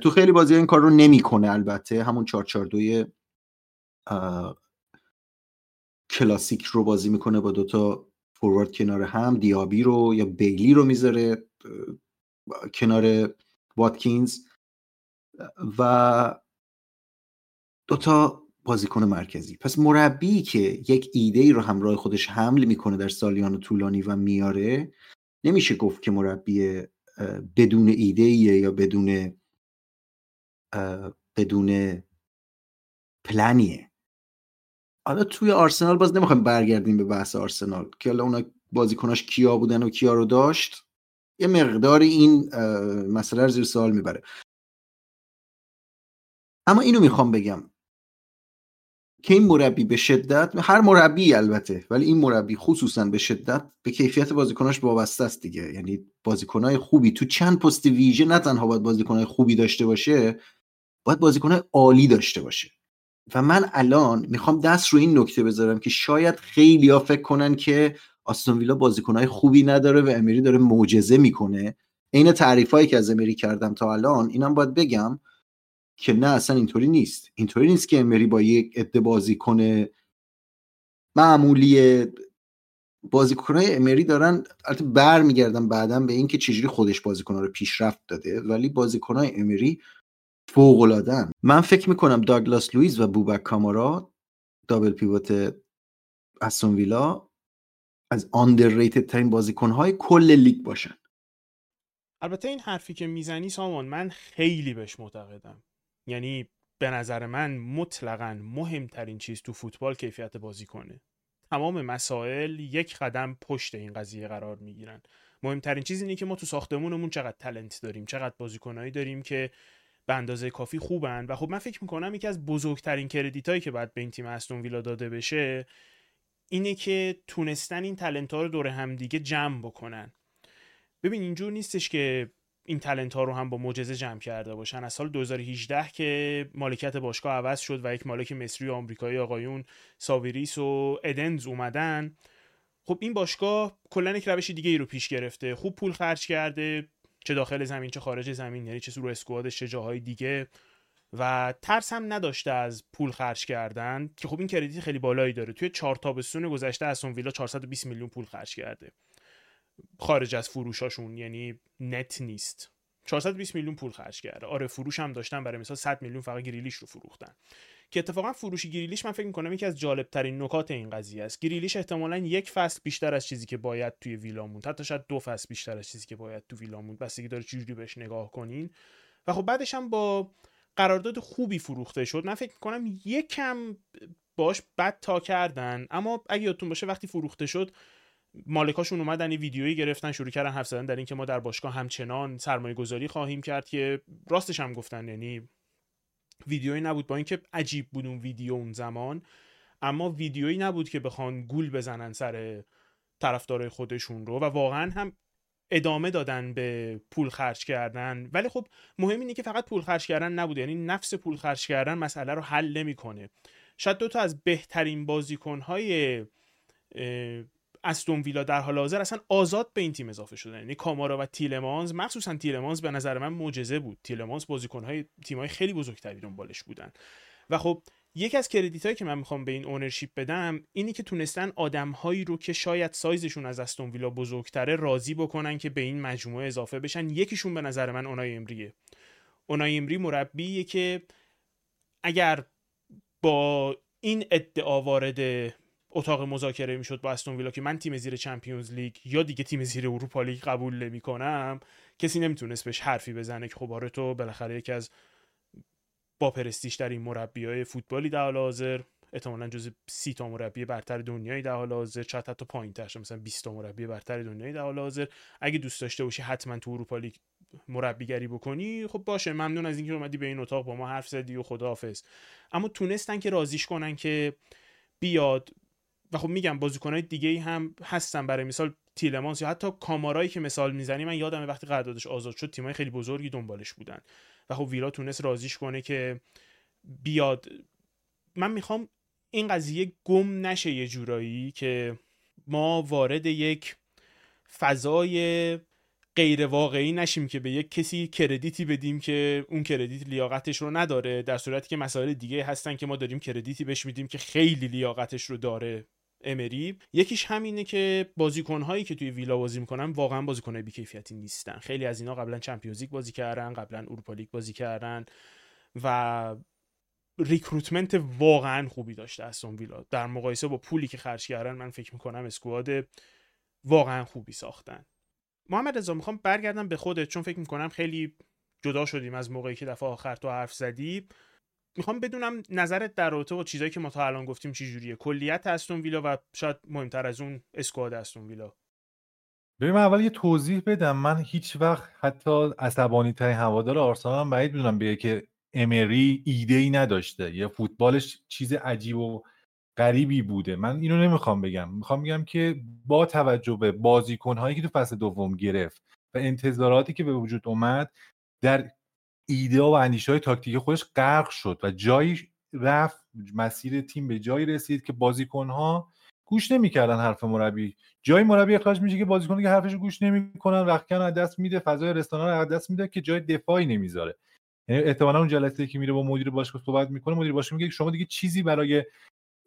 تو خیلی بازی ها این کار رو نمیکنه، البته همون 4-4-2 کلاسیک رو بازی میکنه با دوتا فوروارد کنار هم، دیابی رو یا بیلی رو میذاره کنار واتکینز و دوتا بازیکن مرکزی. پس مربی که یک ایده‌ای رو همراه خودش حمل میکنه در سالیان طولانی و میاره، نمیشه گفت که مربی بدون ایده‌ایه یا بدون پلانیه. حالا توی آرسنال باز نمیخوایم برگردیم به بحث آرسنال که حالا اونا بازیکناش کیا بودن و کیا رو داشت، یه مقدار این مسئله رو زیر سوال میبره. اما اینو میخوام بگم که این مربی به شدت، هر مربی البته، ولی این مربی خصوصا به شدت به کیفیت بازیکناش وابسته است دیگه. یعنی بازیکنای خوبی تو چند پست ویژه نه تنها باید بازیکنای خوبی داشته باشه، باید بازیکنای عالی داشته باشه. و من الان میخوام دست رو این نکته بذارم که شاید خیلی ها فکر کنن که آستون ویلا بازیکنهای خوبی نداره و امری داره معجزه میکنه. این تعریفایی که از امری کردم تا الان، اینم باید بگم که نه، اصلا اینطوری نیست. اینطوری نیست که امری با یک عده بازیکن معمولی، بازیکنهای امری دارن، البته برمیگردم بعدا به این که چجوری خودش بازیکنها رو پیشرفت داده، ولی بازیکنهای امری فوق‌العاده‌ان. من فکر میکنم داگلاس لویز و بوبک کامارا، دابل پیوت آستون ویلا، از underrated ترین بازیکن‌های کل لیگ باشن. البته این حرفی که میزنی سامان، من خیلی بهش معتقدم. یعنی به نظر من مطلقاً مهمترین چیز تو فوتبال کیفیت بازیکنه. تمام مسائل یک قدم پشت این قضیه قرار میگیرن. مهمترین چیز اینه که ما تو ساختمونمون چقدر تالنت داریم، چقدر بازیکنایی داریم که به اندازه کافی خوبن. و خب من فکر میکنم یکی از بزرگترین کردیتایی که باید به این تیم آستون ویلا داده بشه اینه که تونستن این تالنت‌ها رو دور هم دیگه جمع بکنن. ببین اینجور نیستش که این تالنت‌ها رو هم با معجزه جمع کرده باشن. از سال 2018 که مالکیت باشگاه عوض شد و یک مالک مصری و آمریکایی، آقایون ساویریس و ادنز، اومدن، خب این باشگاه کلا یک روش دیگه ای رو پیش گرفته، خوب پول خرج کرده، چه داخل زمین چه خارج زمین، یعنی چه سور اسکوادش چه جاهای دیگه، و ترس هم نداشته از پول خرج کردن که خب این کردیت خیلی بالایی داره. توی 4 تابستون گذشته آستون ویلا 420 میلیون پول خرج کرده، خارج از فروشاشون، یعنی نت نیست. 420 میلیون پول خرج کرده. آره فروش هم داشتن، برای مثال 100 میلیون فقط گریلیش رو فروختن که اتفاقا فروش گریلیش من فکر می‌کنم یکی از جالب‌ترین نکات این قضیه است. گریلیش احتمالاً یک فصل بیشتر از چیزی که باید توی ویلا موند، حتی شاید 2 فصل بیشتر از چیزی که باید تو ویلا موند، بستگی داره چجوری بهش نگاه کنین. و خب بعدش هم با قرارداد خوبی فروخته شد. من فکر می‌کنم یکم باش بد تا کردن، اما اگه یادتون باشه وقتی فروخته شد مالکاشون اومدن یه ویدیویی گرفتن، شروع کردن حرف زدن در اینکه ما در باشگاه همچنان سرمایه‌گذاری خواهیم کرد، که راستش هم گفتن، یعنی ویدیویی نبود، با اینکه عجیب بود اون ویدیو اون زمان، اما ویدیویی نبود که بخوان گول بزنن سر طرفدارای خودشون رو، و واقعا هم ادامه دادن به پول خرج کردن. ولی خب مهم اینه که فقط پول خرج کردن نبود، یعنی نفس پول خرج کردن مسئله رو حل نمی‌کنه. شاید دو تا از بهترین بازیکن‌های استون ویلا در حال حاضر اصلا آزاد به این تیم اضافه شدن، یعنی کامارا و تیلمانس. مخصوصا تیلمانس به نظر من معجزه بود. تیلمانس بازیکن‌های تیم‌های خیلی بزرگتری دنبالش بودن. و خب یکی از کردیتایی که من میخوام به این اونرشیپ بدم اینی که تونستن آدم‌هایی رو که شاید سایزشون از استون ویلا بزرگتره راضی بکنن که به این مجموعه اضافه بشن. یکیشون به نظر من اونای امریه. اونای امری مربیه که اگر با این ادعا وارد اتاق مذاکره میشد با استون ویلا که من تیم زیر چمپیونز لیگ یا دیگه تیم زیر اروپا لیگ قبول نمی‌کنم، کسی نمیتونست بهش حرفی بزنه که خب آرتتا بالاخره یکی از با پرستیژ در این مربیای فوتبالی در حال حاضر، احتمالاً جزو 30 تا مربی برتر دنیای در حال حاضر، شاید حتی پایین‌ترش مثلا 20 تا مربی برتر دنیای در حال حاضر، اگه دوست داشته باشی حتما تو اروپا لیگ مربیگری بکنی، خب باشه، ممنون از اینکه اومدی به این اتاق با ما حرف زدی و خداحافظ. اما تونستن که راضیش کنن که بیاد. و خب میگم بازیکن‌های دیگه‌ای هم هستن، برای مثال تیلمانس یا حتی کامارایی که مثال میزنی، من یادمه وقتی قراردادش آزاد شد تیمای خیلی بزرگی دنبالش بودن و خب ویلا تونست راضیش کنه که بیاد. من میخوام این قضیه گم نشه یه جورایی که ما وارد یک فضای غیر واقعی نشیم که به یک کسی کردیتی بدیم که اون کردیت لیاقتش رو نداره، در صورتی که مسائل دیگه هستن که ما داریم کردیتی بهش میدیم که خیلی لیاقتش رو داره. امری یکیش همینه که بازیکن‌هایی که توی ویلا بازی می‌کنن واقعا بازیکن‌های بی‌کیفیتی نیستن. خیلی از اینا قبلا چمپیونز لیگ بازی کردن، قبلا اروپا لیگ بازی کردن و ریکروتمنت واقعا خوبی داشته استون ویلا. در مقایسه با پولی که خرج کردن من فکر می‌کنم اسکواد واقعا خوبی ساختن. محمدرضا، می‌خوام برگردم به خودت، چون فکر می‌کنم خیلی جدا شدیم از موقعی که دفعه آخر تو حرف زدی. میخوام بدونم نظرت در رابطه با چیزایی که ما تا الان گفتیم چی جوریه، کلیت استون ویلا و شاید مهمتر از اون اسکواد استون ویلا. ببین، من اول یه توضیح بدم، من هیچ وقت حتی عصبانی‌ترین هوادار آرسنال هم بعید می‌دونم بگه که امری ایده‌ای نداشته یا فوتبالش چیز عجیب و غریبی بوده. من اینو نمیخوام بگم، میخوام بگم که با توجه به بازیکن‌هایی که تو فصل دوم گرفت و انتظاراتی که به وجود اومد، در ایده و اندیشه‌های تاکتیکی خودش غرق شد و جایی رفت، مسیر تیم به جایی رسید که بازیکن‌ها گوش نمی‌کردن حرف مربی. جای مربی اخراج میشه که بازیکن‌ها که حرفش گوش نمی‌کنن، وقت‌کن از دست میده، فضای رسانه‌ها رو از دست میده که جای دفاعی نمیذاره. یعنی احتمالاً اون جلسه‌ای که میره با مدیر باشگاه صحبت می‌کنه، مدیر باشگاه میگه شما دیگه چیزی برای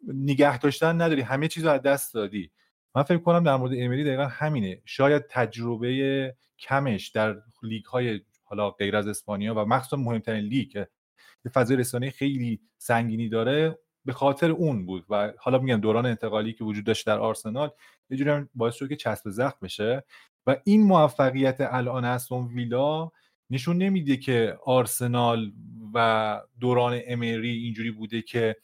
نگه داشتن نداری، همه چیزو از دست دادی. من فکر می‌کنم در مورد امری دقیقاً همینه. شاید تجربه کمش در لیگ‌های حالا غیر از اسپانیا و مخصوصا مهمترین لیگ که فضای رسانه‌ای خیلی سنگینی داره به خاطر اون بود و حالا میگم دوران انتقالی که وجود داشت در آرسنال یه جوری هم باعث شد که چسب زخم بشه و این موفقیت الان استون ویلا نشون نمیده که آرسنال و دوران امری اینجوری بوده که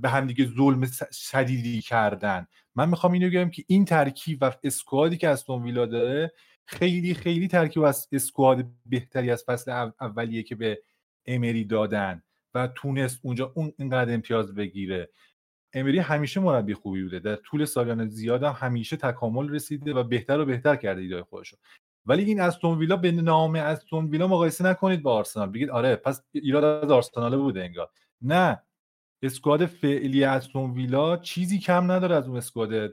به همدیگه ظلم شدیدی کردن. من میخوام اینو بگم که این ترکیب و اسکوادی که استون ویلا داره خیلی خیلی ترکیب از اسکواد بهتری از فصل اولیه که به امری دادن و تونست اونجا اون اینقدر امتیاز بگیره. امری همیشه مربی خوبی بوده، در طول سالیان زیاد هم همیشه تکامل رسیده و بهتر و بهتر کرده ایده‌های خودشو. ولی این استون ویلا به نام استون ویلا مقایسه نکنید با آرسنال، بگید آره پس ایراد از آرسنال بوده انگار. نه، اسکواد فعلی استون ویلا چیزی کم نداره از اون اسکواد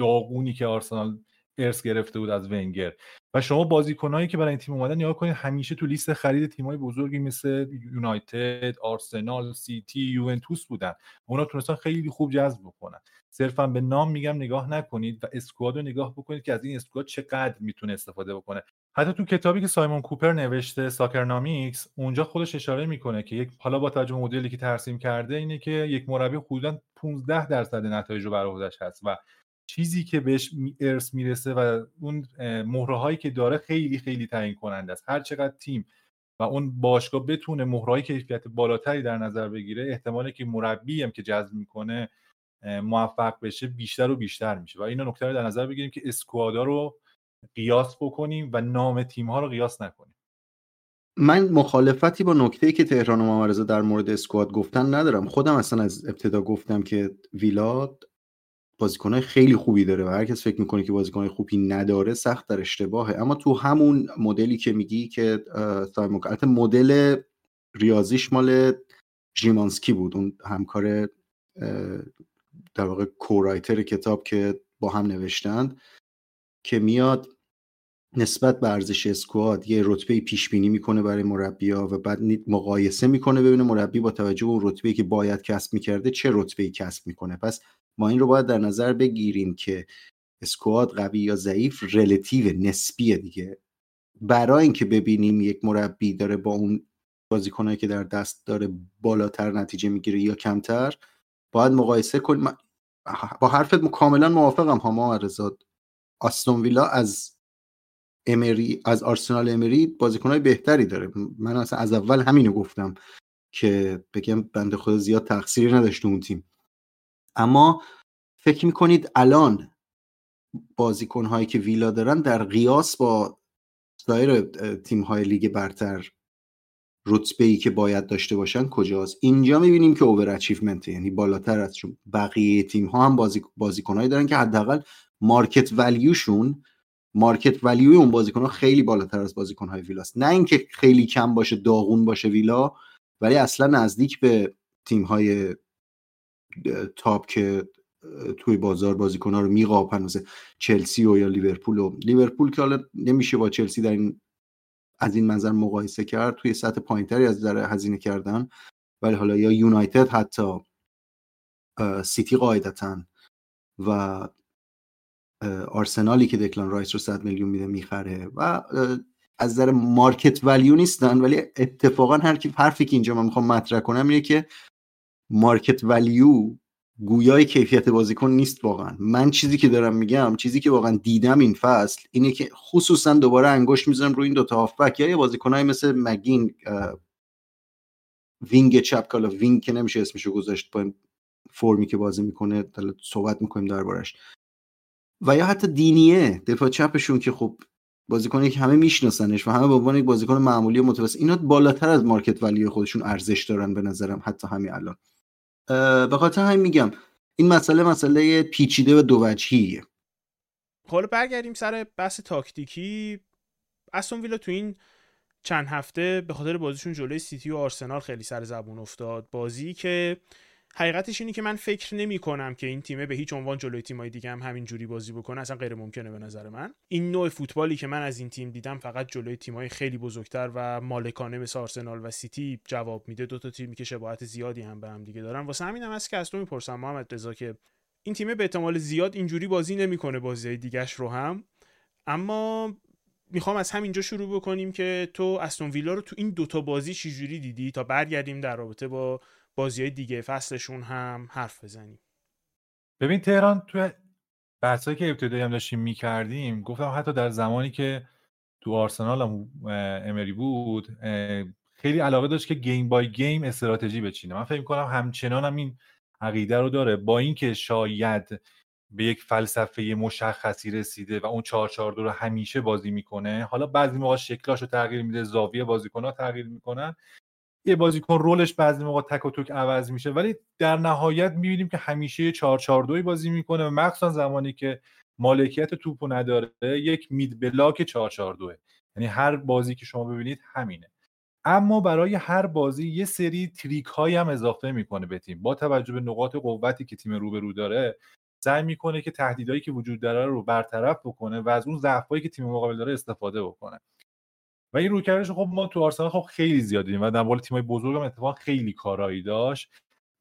داغونی که آرسنال ارث گرفته بود از ونگر. و شما بازیکنایی که برای این تیم اومدن نگاه کنید، همیشه تو لیست خرید تیمای بزرگی مثل یونایتد، آرسنال، سیتی، یوونتوس بودن. اونا تونستن خیلی خوب جذب بکنن. صرفا به نام میگم نگاه نکنید و اسکواد رو نگاه بکنید که از این اسکواد چقدر میتونه استفاده بکنه. حتی تو کتابی که سایمون کوپر نوشته ساکرنامیکس، اونجا خودش اشاره میکنه که یک حالا با توجه به مدلی که ترسیم کرده اینه که یک مربی حدوداً 15% نتایج رو برعهده‌اش هست و چیزی که بهش ارث میرسه و اون مهرهایی که داره خیلی خیلی تعیین کننده است. هر چقدر تیم و اون باشگاه بتونه مهرهای کیفیت بالاتری در نظر بگیره، احتمالی که مربی هم که جذب میکنه موفق بشه بیشتر و بیشتر میشه. و اینو نکته رو در نظر بگیریم که اسکوادا رو قیاس بکنیم و نام تیم‌ها رو قیاس نکنیم. من مخالفتی با نکته‌ای که تهران و مامرزا در مورد اسکواد گفتن ندارم. خودم اصلا از ابتدا گفتم که ویلاد بازیکن‌های خیلی خوبی داره و هر کس فکر می‌کنه که بازیکن‌های خوبی نداره سخت در اشتباهه. اما تو همون مدلی که میگی که سایمون، البته مدل ریاضیش مال ژیمانسکی بود، اون همکار در واقع کورایتر کتاب که با هم نوشتند، که میاد نسبت به ارزش اسکواد یه رتبه پیش بینی میکنه برای مربی‌ها و بعد مقایسه میکنه ببینه مربی با توجه به اون رتبه‌ای که باید کسب میکرده چه رتبه‌ای کسب میکنه. پس ما این رو باید در نظر بگیریم که اسکواد قوی یا ضعیف رلتیو، نسبیه دیگه. برای اینکه ببینیم یک مربی داره با اون بازیکنایی که در دست داره بالاتر نتیجه میگیره یا کمتر، باید مقایسه کنیم. با حرفت کاملا موافقم محمدرضا. استون ویلا از آرسنال امری بازیکنای بهتری داره. من اصلا از اول همینو گفتم که بگم بنده خدا زیاد تقصیری نداشت اون تیم. اما فکر میکنید الان بازیکنهایی که ویلا دارن در قیاس با سایر تیم‌های لیگ برتر رتبه‌ای که باید داشته باشن کجاست؟ اینجا میبینیم که اوور اچیومنت، یعنی بالاتر از بقیه تیم‌ها هم بازیکنایی دارن که حداقل مارکت ولیوی اون بازیکن‌ها خیلی بالاتر از بازیکن‌های ویلاست. نه اینکه خیلی کم باشه، داغون باشه ویلا، ولی اصلا نزدیک به تیم‌های تاپ که توی بازار بازیکن‌ها رو میقاپن، مثل چلسی و یا لیورپول که حالا نمیشه با چلسی در این از این منظر مقایسه کرد، توی سطح پایین‌تری از در هزینه کردن، ولی حالا یا یونایتد، حتی سیتی قاعدتاً، و آرسنالی که دکلان رایس رو 100 میلیون میده میخره و از نظر مارکت ولیو نیستن. ولی اتفاقا حرفی که اینجا من میخوام مطرح کنم اینه که مارکت ولیو گویای کیفیت بازیکن نیست. واقعا من چیزی که دارم میگم، چیزی که واقعا دیدم این فصل اینه که خصوصا دوباره انگشت میذارم روی این دو تا هافبک، یا بازیکنای مثل مگین وینگ چپ، کالا وینگ که نمیشه اسمشو گذاشت با فرمی که بازی میکنه، حالا صحبت میکنیم دربارش، و یا حتی دینیه دفاع چپشون که خب بازیکنی که همه میشناسنش و همه به عنوان یک بازیکن معمولی و متوسط، اینا بالاتر از مارکت ولیو خودشون ارزش دارن به نظرم حتی همین الان. به خاطر همین میگم این مسئله پیچیده و دو وجهیه. حالا برگردیم سر بحث تاکتیکی. استون ویلا تو این چند هفته به خاطر بازیشون جلوی سیتی و آرسنال خیلی سر زبون افتاد، بازی که حقیقتش اینی که من فکر نمی‌کنم که این تیمه به هیچ عنوان جلوی تیم‌های دیگه هم همین جوری بازی بکنه، اصلا غیر ممکنه به نظر من. این نوع فوتبالی که من از این تیم دیدم فقط جلوی تیم‌های خیلی بزرگتر و مالکانه مثل آرسنال و سیتی جواب میده، دو تا تیمی که شباهت زیادی هم به هم دیگه دارن. واسه همینم هست که از تو می‌پرسم محمدرضا که این تیمه به احتمال زیاد اینجوری بازی نمی‌کنه بازی‌های دیگه‌اش رو هم. اما میخوام از همینجا شروع بکنیم که تو استون ویلا رو تو این دو تا بازی چجوری دیدی تا برگردیم در رابطه با بازی‌های دیگه فصلشون هم حرف بزنیم. ببین تهران، تو بحثایی که ابتدایی هم داشتیم می‌کردیم گفتم حتی در زمانی که تو آرسنال هم امری بود خیلی علاقه داشت که گیم بای گیم استراتژی بچینه. من فکر می‌کنم همچنان هم این عقیده رو داره، با اینکه شاید به یک فلسفه مشخصی رسیده و اون 442 رو همیشه بازی می‌کنه. حالا بعضی موقع شکلاشو تغییر میده، زاویه بازیکن‌ها تغییر می‌کنن، یه بازیکن رولش بعضی موقع تک و توک عوض میشه، ولی در نهایت میبینیم که همیشه 4-4-2 بازی میکنه و مخصوصا زمانی که مالکیت توپو نداره یک مید بلاک 4-4-2، یعنی هر بازی که شما ببینید همینه. اما برای هر بازی یه سری تریک هایی هم اضافه میکنه به تیم. با توجه به نقاط قوتی که تیم روبرو داره سعی میکنه که تهدیدایی که وجود داره رو برطرف بکنه و از اون ضعفایی که تیم مقابل داره استفاده بکنه. و این روکردش خب ما تو آرسنال خب خیلی زیاد دیدیم و در مقابل تیم‌های بزرگ هم اتفاقا خیلی کارایی داشت.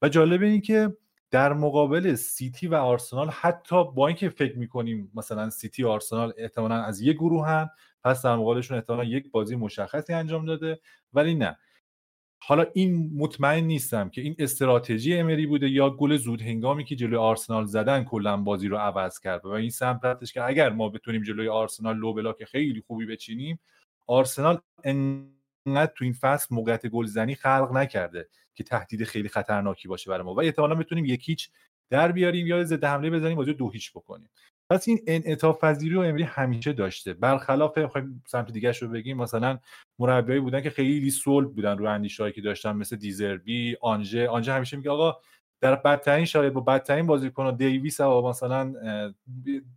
و جالب این که در مقابل سیتی و آرسنال، حتی با اینکه فکر می‌کنیم مثلا سیتی و آرسنال احتمالاً از یک گروه هم، پس در مقابلشون احتمالاً یک بازی مشخصی انجام داده، ولی نه. حالا این مطمئن نیستم که این استراتژی امری بوده یا گل زود هنگامی که جلوی آرسنال زدن کلاً بازی رو عوض کرد. و این سمتش که اگر ما بتونیم جلوی آرسنال لو بلاک خیلی خوبی بچینیم، آرسنال انقدر تو این فصل موقعیت گلزنی خلق نکرده که تهدید خیلی خطرناکی باشه برای ما و احتمالاً بتونیم 1-0 در بیاریم یا ضد حمله بزنیم بازی 2-0 بکنیم. پس این انعطاف پذیری رو امری همیشه داشته، برخلاف سمت دیگه شو بگیم مثلا مربیایی بودن که خیلی صلب بودن رو اندیشه‌ای که داشتن، مثل دیزربی، آنژه همیشه میگه آقا در بدترین شرایط با بدترین بازیکن‌ها، دیویس و مثلا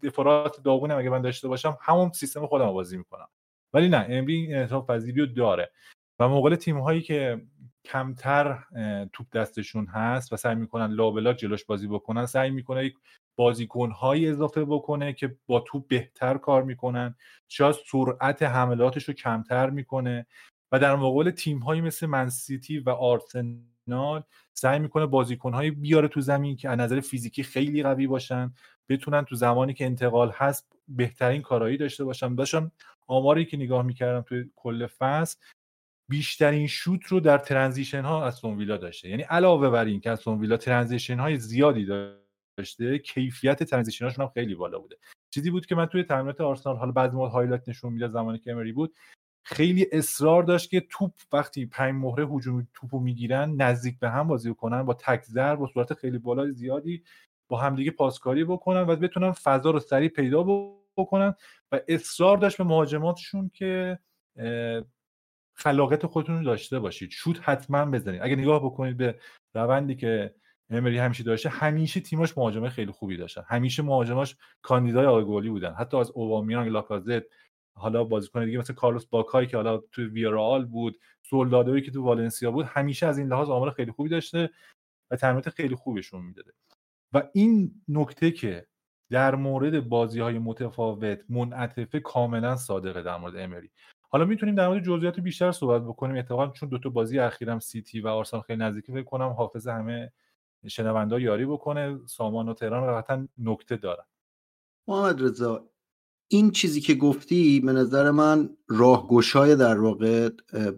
دفرات داغونم اگه من داشته باشم همون سیستم خودم بازی می‌کنم. ولی نه، امری این انعطاف پذیری رو داره و مقابل تیم‌هایی که کمتر توپ دستشون هست و سعی می‌کنن لابلا جلوش بازی بکنن، سعی می‌کنه یک بازیکن‌های اضافه بکنه که با توپ بهتر کار می‌کنن، شاید سرعت حملاتش رو کمتر می‌کنه و در مقابل تیم‌هایی مثل منسیتی و آرسنال سعی می‌کنه بازیکن‌هایی بیاره تو زمین که از نظر فیزیکی خیلی قوی باشن، بتونن تو زمانی که انتقال هست بهترین کارایی داشته باشن. داشتم آماری که نگاه می‌کردم تو کل فصل، بیشترین شوت رو در ترانزیشن ها استون ویلا داشته، یعنی علاوه بر این که استون ویلا ترانزیشن های زیادی داشته، کیفیت ترانزیشن هاشون هم خیلی بالا بوده. چیزی بود که من توی تمرینات آرسنال حالا بعضی موقع هایلایت نشون میداد زمانی که امری بود، خیلی اصرار داشت که توپ وقتی پنج مهره هجومی توپو میگیرن نزدیک به هم بازی کنن، با تک ضرب با سرعت خیلی بالای زیادی با همدیگه پاسکاری بکنن و بتونن فضا رو سریع پیدا بکنن و اصرار داشت به مهاجماتشون که خلاقیت خودتون رو داشته باشید، شوت حتما بزنید. اگه نگاه بکنید به روندی که امری همیشه داشته، همیشه تیماش مهاجمه خیلی خوبی داشتن، همیشه مهاجماش کاندیدای آگولی بودن، حتی از اوبامیان، لاکازت، حالا بازیکن دیگه مثل کارلوس باکای که حالا تو ویارال بود، سولدادوی که تو والنسیا بود، همیشه از این لحاظ آمار خیلی خوبی داشته و تمرینات خیلی خوبشون میداده. و این نکته که در مورد بازی‌های متفاوت منعطفه کاملا صادقه در مورد امری. حالا میتونیم در مورد جزئیات بیشتر صحبت بکنیم، احتمالاً چون دو تا بازی اخیرم سیتی و آرسنال خیلی نزدیکی، فکر کنم حافظ همه شنوندا یاری بکنه، سامان و تهران واقعا نکته دارن. محمدرضا، این چیزی که گفتی به نظر من راهگشای در واقع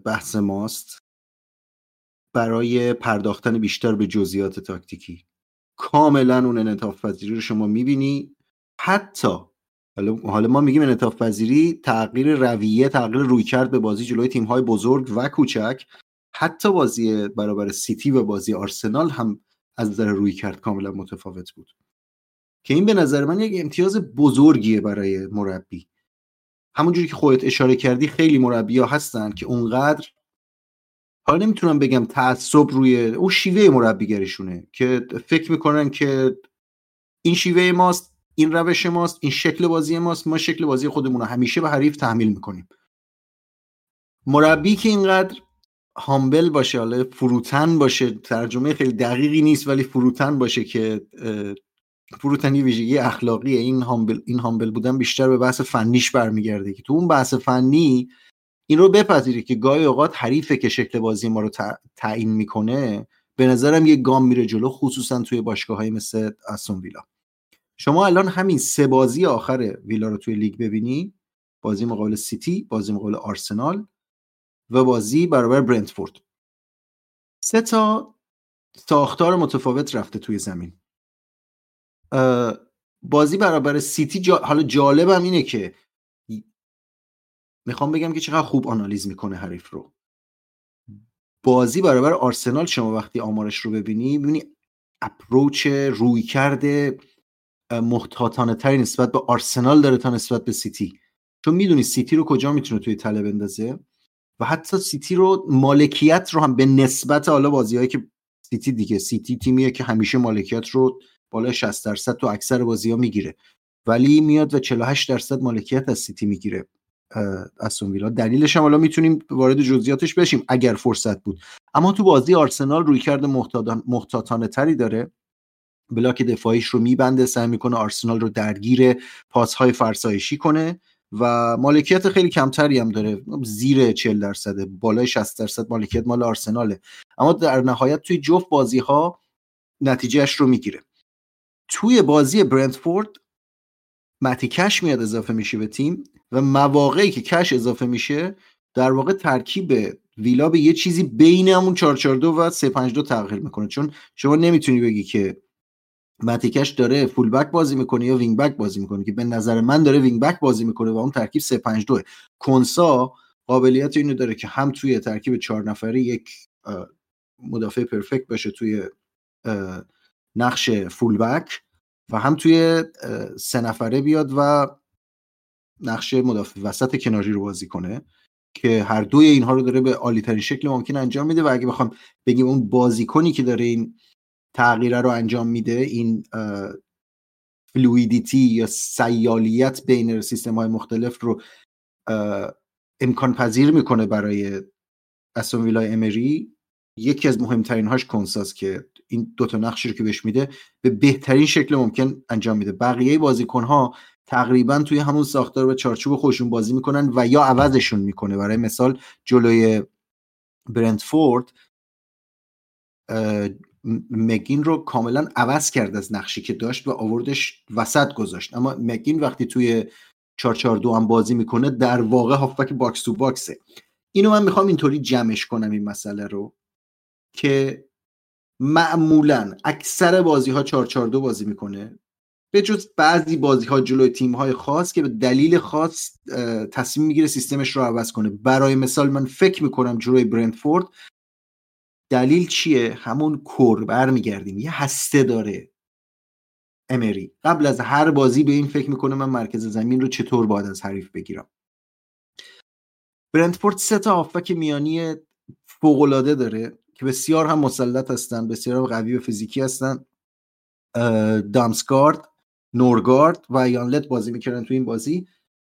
بحث ماست برای پرداختن بیشتر به جزئیات تاکتیکی. کاملا اون انعطاف پذیری رو شما میبینی، حتی حالا ما میگیم انعطاف پذیری تغییر رویه، تغییر رویکرد به بازی جلوی تیم‌های بزرگ و کوچک، حتی بازی برابر سیتی و بازی آرسنال هم از نظر رویکرد کاملا متفاوت بود که این به نظر من یک امتیاز بزرگیه برای مربی. همونجوری که خودت اشاره کردی خیلی مربی‌ها هستن که اونقدر، حالا نمیتونم بگم تعصب، روی اون شیوه مربیگریشونه که فکر میکنن که این شیوه ماست، این روش ماست، این شکل بازی ماست، ما شکل بازی خودمون رو همیشه به حریف تحمیل میکنیم. مربی که اینقدر هامبل باشه، حالا فروتن باشه، ترجمه خیلی دقیقی نیست ولی فروتن باشه، که فروتنی ویژگی اخلاقیه. این هامبل بودن بیشتر به بحث فنیش برمیگرده که تو اون بحث فنی این رو بپذیری که گاهی اوقات حریفه که شکل بازی ما رو تعیین میکنه. به نظرم یه گام میره جلو، خصوصا توی باشگاه‌های مثل استون ویلا. شما الان همین سه بازی آخر ویلا رو توی لیگ ببینی، بازی مقابل سیتی، بازی مقابل آرسنال و بازی برابر برندفورد، سه تا ساختار متفاوت رفته توی زمین. بازی برابر سیتی حالا جالبم اینه که میخوام بگم که چقدر خوب آنالیز میکنه حریف رو. بازی برابر آرسنال شما وقتی آمارش رو ببینی، میبینی اپروچ، روی کرده محتاطانه تری نسبت به آرسنال داره تا نسبت به سیتی، چون میدونی سیتی رو کجا میتونه توی تله بندازه و حتی سیتی رو مالکیت رو هم به نسبت حالا بازیایی که سیتی دیگه، سیتی تیمیه که همیشه مالکیت رو بالای 60% تو اکثر بازی‌ها میگیره، ولی میاد و 48% مالکیت از سیتی میگیره استون ویلا. دلیلش هم حالا میتونیم وارد جزئیاتش بشیم اگر فرصت بود، اما تو بازی آرسنال رویکرد محتاطانه تری داره، بلاک دفاعیش رو میبنده، سعی میکنه آرسنال رو درگیر پاسهای فرسایشی کنه و مالکیت خیلی کمتری هم داره، زیر 40%، بالای 60% مالکیت مال آرسناله، اما در نهایت توی جفت بازی‌ها نتیجهش رو میگیره. توی بازی برندفورد متیکش میاد اضافه میشه به تیم و مواقعی که کش اضافه میشه در واقع ترکیب ویلا به یه چیزی بین همون 442 و 352 تغییر میکنه، چون شما نمیتونی بگی که متیکش داره فول بک بازی میکنه یا وینگ بک بازی میکنه، که به نظر من داره وینگ بک بازی میکنه و اون ترکیب 352. کنسا قابلیت اینو داره که هم توی ترکیب 4 نفره یک مدافع پرفکت باشه توی نقش فول بک، و هم توی سه نفره بیاد و نقش مدافع وسط کناری رو بازی کنه که هر دوی اینها رو داره به عالی‌ترین شکل ممکن انجام میده. و اگه بخوام بگیم اون بازیکنی که داره این تغییره رو انجام میده، این فلویدیتی یا سیالیت بین سیستم‌های مختلف رو امکان پذیر میکنه برای استون ویلا امری، یکی از مهمترین هاش کنساس که این دوتا نقشی رو که بهش میده به بهترین شکل ممکن انجام میده. بقیه بازیکنها تقریبا توی همون ساختار و چارچوب خودشون بازی میکنن و یا عوضشون میکنه. برای مثال جلوی برندفورد مگین رو کاملا عوض کرد از نقشی که داشت و آوردش وسط گذاشت، اما مگین وقتی توی 4-4-2 هم بازی میکنه در واقع هافبک باکس تو باکسه. اینو من میخوام اینطوری جمعش کنم این مسئله رو که معمولا اکثر بازی ها 4-4-2 بازی میکنه، به جز بعضی بازی ها جلوی تیم های خاص که به دلیل خاص تصمیم میگیره سیستمش رو عوض کنه. برای مثال من فکر میکنم جلوی برندفورد دلیل چیه؟ همون کور برمیگردیم، یه هسته داره امری، قبل از هر بازی به این فکر میکنه من مرکز زمین رو چطور باید از حریف بگیرم. برندفورد 3 تا هافبک میانی فوق‌العاده داره که بسیار هم مسلط هستن، بسیار هم قوی و فیزیکی هستن. دامسگارد، نورگارد و یانلت بازی میکردن تو این بازی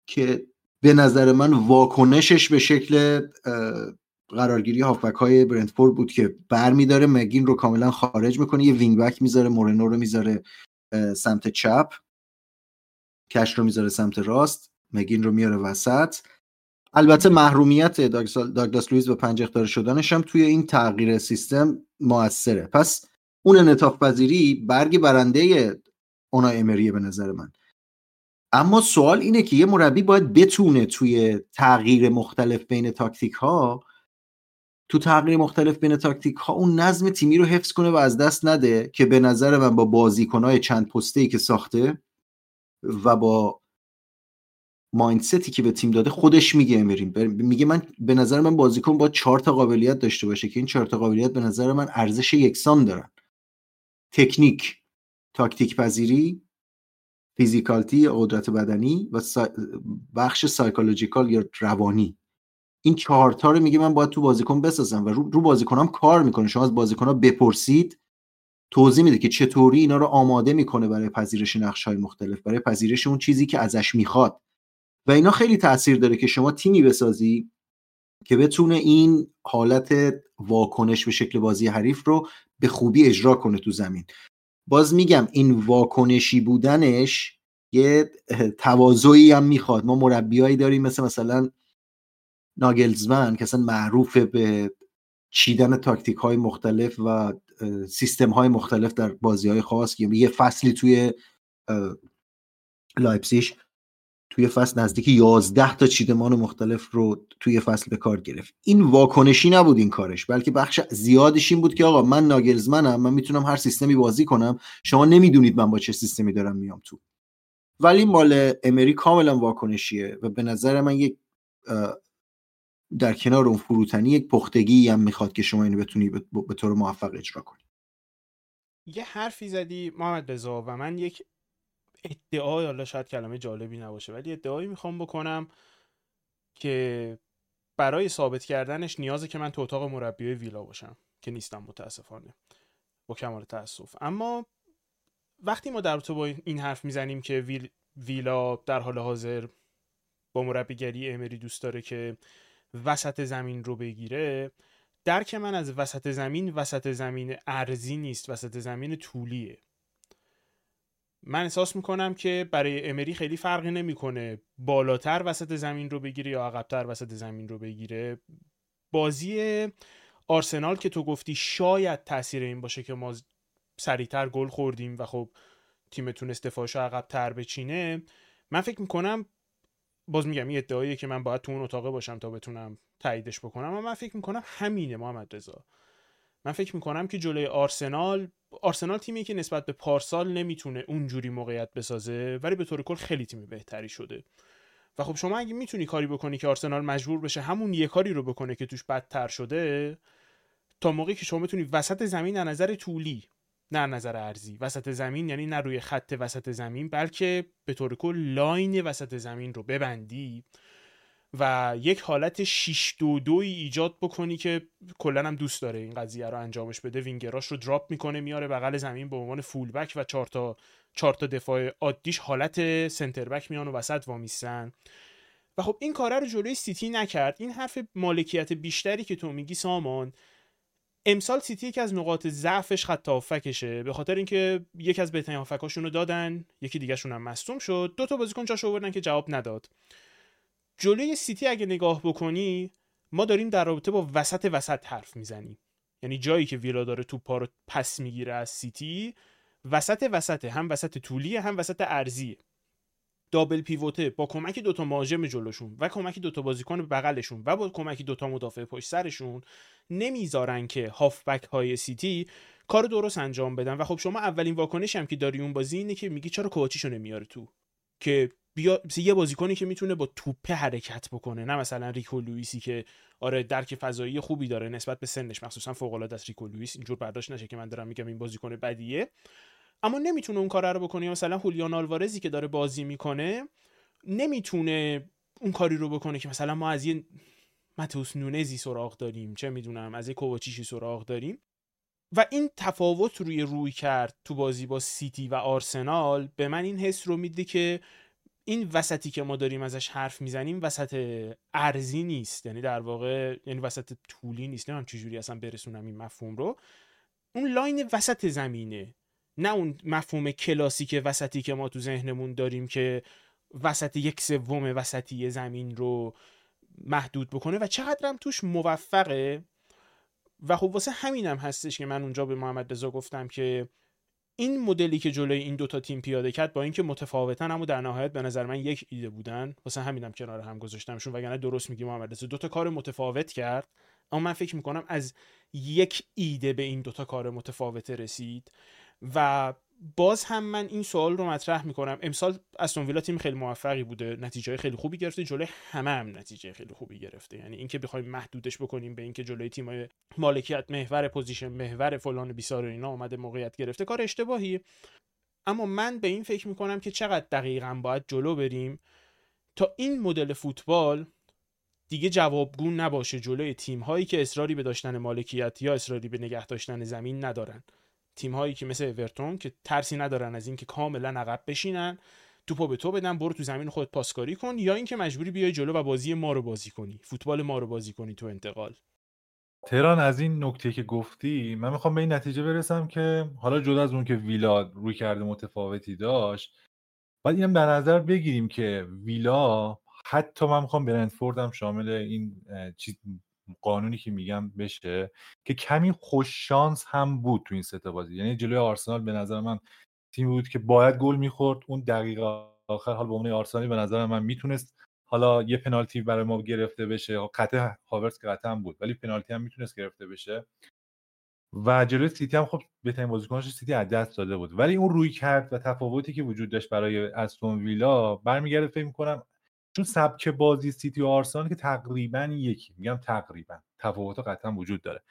که به نظر من واکنشش به شکل قرارگیری هافبک های برندفورد بود که برمیداره مگین رو کاملا خارج میکنه، یه وینگ بک میذاره، مورنو رو میذاره سمت چپ، کش رو میذاره سمت راست، مگین رو میاره وسط. البته محرومیت داگلاس لویز و 5 اخطار شدنش هم توی این تغییر سیستم موثره. پس اون انعطاف پذیری برگ برنده اونای امریه به نظر من. اما سوال اینه که یه مربی باید بتونه توی تغییر مختلف بین تاکتیک ها اون نظم تیمی رو حفظ کنه و از دست نده، که به نظر من با بازیکن‌های چند پسته‌ای که ساخته و با مایندستی که به تیم داده، خودش میگه امرین میگه من به نظر من بازیکن با 4 تا قابلیت داشته باشه که این 4 تا قابلیت به نظر من ارزش یکسان دارن: تکنیک، تاکتیک پذیری، فیزیکالتی، قدرت بدنی و بخش سایکولوژیکال یا روانی. این 4 تا رو میگه من باید تو بازیکن بسازم و رو بازیکنام کار میکنه. شما از بازیکن‌ها بپرسید توضیح میده که چطوری اینا رو آماده میکنه برای پذیرش نقش‌های مختلف، برای پذیرش اون چیزی که ازش میخواد. و اینا خیلی تأثیر داره که شما تیمی بسازی که بتونه این حالت واکنش به شکل بازی حریف رو به خوبی اجرا کنه تو زمین. باز میگم این واکنشی بودنش یه تواضعی هم میخواد. ما مربیایی داریم مثلا ناگلزمن که اصلا معروف به چیدن تاکتیک های مختلف و سیستم های مختلف در بازی های خاص. یه فصلی توی لایپزیگ توی فصل نزدیک 11 تا چیدمان مختلف رو توی فصل به کار گرفت. این واکنشی نبود این کارش، بلکه بخش زیادش این بود که آقا من ناگلزمنم، من میتونم هر سیستمی بازی کنم، شما نمیدونید من با چه سیستمی دارم میام تو. ولی مال امری کاملا واکنشیه و به نظر من یک در کنار اون فروتنی یک پختگی هم میخواد که شما اینو بتونی به طور موفق اجرا کنی. یه حرفی زدی محمدرضا و من یک ادعای، حالا شاید کلمه جالبی نباشه، ولی ادعایی میخوام بکنم که برای ثابت کردنش نیازه که من تو اتاق مربیای ویلا باشم که نیستم متاسفانه، با کمال تاسف. اما وقتی ما در رابطه با این حرف میزنیم که ویلا در حال حاضر با مربیگری امری دوست داره که وسط زمین رو بگیره، درک من از وسط زمین ارزی نیست، وسط زمین طولیه. من احساس میکنم که برای امری خیلی فرقی نمیکنه بالاتر وسط زمین رو بگیره یا عقبتر وسط زمین رو بگیره. بازی آرسنال که تو گفتی شاید تاثیر این باشه که ما سریعتر گل خوردیم و خب تیم تونست دفاعشو عقبتر بچینه. من فکر میکنم، باز میگم این ادعاییه که من باید تو اون اتاقه باشم تا بتونم تاییدش بکنم، اما من فکر میکنم همینه محمدرضا. من فکر میکنم که جلوی آرسنال تیمی که نسبت به پارسال نمیتونه اونجوری موقعیت بسازه، ولی به طور کل خیلی تیمی بهتری شده. و خب شما اگه میتونی کاری بکنی که آرسنال مجبور بشه همون یه کاری رو بکنه که توش بدتر شده، تا موقعی که شما میتونی وسط زمین از نظر طولی نه نظر ارزی. وسط زمین یعنی نه روی خط وسط زمین، بلکه به طور کل لاین وسط زمین رو ببندی و یک حالت 6-2-2 ایجاد بکنی که کلن هم دوست داره این قضیه رو انجامش بده. وینگراش رو دراپ میکنه میاره بغل زمین به عنوان فول بک و چهار تا دفاع عادیش حالت سنتر بک میان و وسط وامیسن و خب این کاره رو جلوی سیتی نکرد. این حرف مالکیت بیشتری که تو میگی سامان، امسال سیتی یکی از نقاط ضعفش خط هافکشه، به خاطر اینکه یکی از بهترین هافکاشون رو دادن، یکی دیگه‌شون هم مصدوم شد، دو تا بازیکن جاش آوردن که جواب نداد. جلوی سیتی اگه نگاه بکنی ما داریم در رابطه با وسط حرف میزنیم، یعنی جایی که ویلا داره توپ رو پس میگیره از سیتی وسطه، هم وسط طولیه هم وسط عرضیه، دابل پیوته با کمک دوتا مهاجم جلوشون و کمک دوتا بازیکن بغلشون و با کمک دوتا مدافع پشت سرشون نمیذارن که هافبک های سیتی کار درست انجام بدن. و خب شما اولین واکنش هم که داری اون بازی اینه که میگی چرا کوچیشو نمیاره تو، که بیا یه بازیکنی که میتونه با توپه حرکت بکنه، نه مثلا ریکو لوئیسی که آره درک فضایی خوبی داره نسبت به سنش، مخصوصا فوق العاده است ریکو لوئیس، اینجور برداشت نشه که من دارم میگم این بازیکن بدیه، اما نمیتونه اون کارا رو بکنه. مثلا هولیان آلوارزی که داره بازی میکنه نمیتونه اون کاری رو بکنه که مثلا ما از یه ماتئوس نونزی سراغ داریم، چه میدونم از یه کوواچیچی سراغ داریم. و این تفاوت روی کرد تو بازی با سیتی و آرسنال به من این حس رو میده که این وسطی که ما داریم ازش حرف میزنیم وسط عرضی نیست، یعنی در واقع یعنی وسط طولی نیست، نمیدونم چجوری اصلا برسونم این مفهوم رو، اون لاین وسط زمینه، نه اون مفهوم کلاسیک وسطی که ما تو ذهنمون داریم که وسط 1/3 وسطی زمین رو محدود بکنه و چقدرم توش موفقه. و خب واسه همینم هستش که من اونجا به محمدرضا گفتم که این مدلی که جلوی این دوتا تیم پیاده کرد با اینکه متفاوتن اما در نهایت به نظر من یک ایده بودن، واسه همینم کنار هم گذاشتمشون، وگرنه درست میگی محمدرضا دوتا کار متفاوت کرد، اما من فکر میکنم از یک ایده به این دوتا کار متفاوت رسید. و باز هم من این سوال رو مطرح میکنم، امسال استون ویلا تیم خیلی موفقی بوده، نتیجه خیلی خوبی گرفته، جلوی هم نتیجه خیلی خوبی گرفته، یعنی اینکه بخوایم محدودش بکنیم به اینکه جلوی تیم‌های مالکیت محور، پوزیشن محور، فلان بیسار و اینا اومده موقعیت گرفته، کار اشتباهی. اما من به این فکر میکنم که چقدر دقیقاً باید جلو بریم تا این مدل فوتبال دیگه جوابگو نباشه جلوی تیم‌هایی که اصراری به داشتن مالکیت یا اصراری به نگه داشتن زمین ندارن، تیم‌هایی که مثل اورتون که ترسی ندارن از اینکه کاملا عقب بشینن، توپو به تو بدن، برو تو زمین خودت پاسکاری کن، یا اینکه مجبوری بیای جلو و بازی ما رو بازی کنی، فوتبال ما رو بازی کنی تو انتقال. تهران، از این نکته که گفتی من میخوام به این نتیجه برسم که حالا جدا از اون که ویلا روی کرده متفاوتی داشت، بعد اینم در نظر بگیریم که ویلا، حتی من میخوام برندفورد هم شامل این چیز قانونی که میگم بشه، که کمی خوش شانس هم بود تو این سه بازی. یعنی جلوی آرسنال به نظر من تیم بود که باید گل میخورد، اون دقیقه آخر حالا به عنوان آرسنالی به نظر من میتونست حالا یه پنالتی برای ما گرفته بشه، قطع هاورتس که قطعا بود، ولی پنالتی هم میتونست گرفته بشه. و جلوی سیتی هم خب بهترین بازیکنش سیتی از دست داده بود، ولی اون روی کرد و تفاوتی که وجود داشت برای استون ویلا برمیگرده فکر می‌کنم چون سبک بازی سیتی و آرسنال که تقریبا یکی، میگم تقریبا، تفاوت قطعا وجود داره،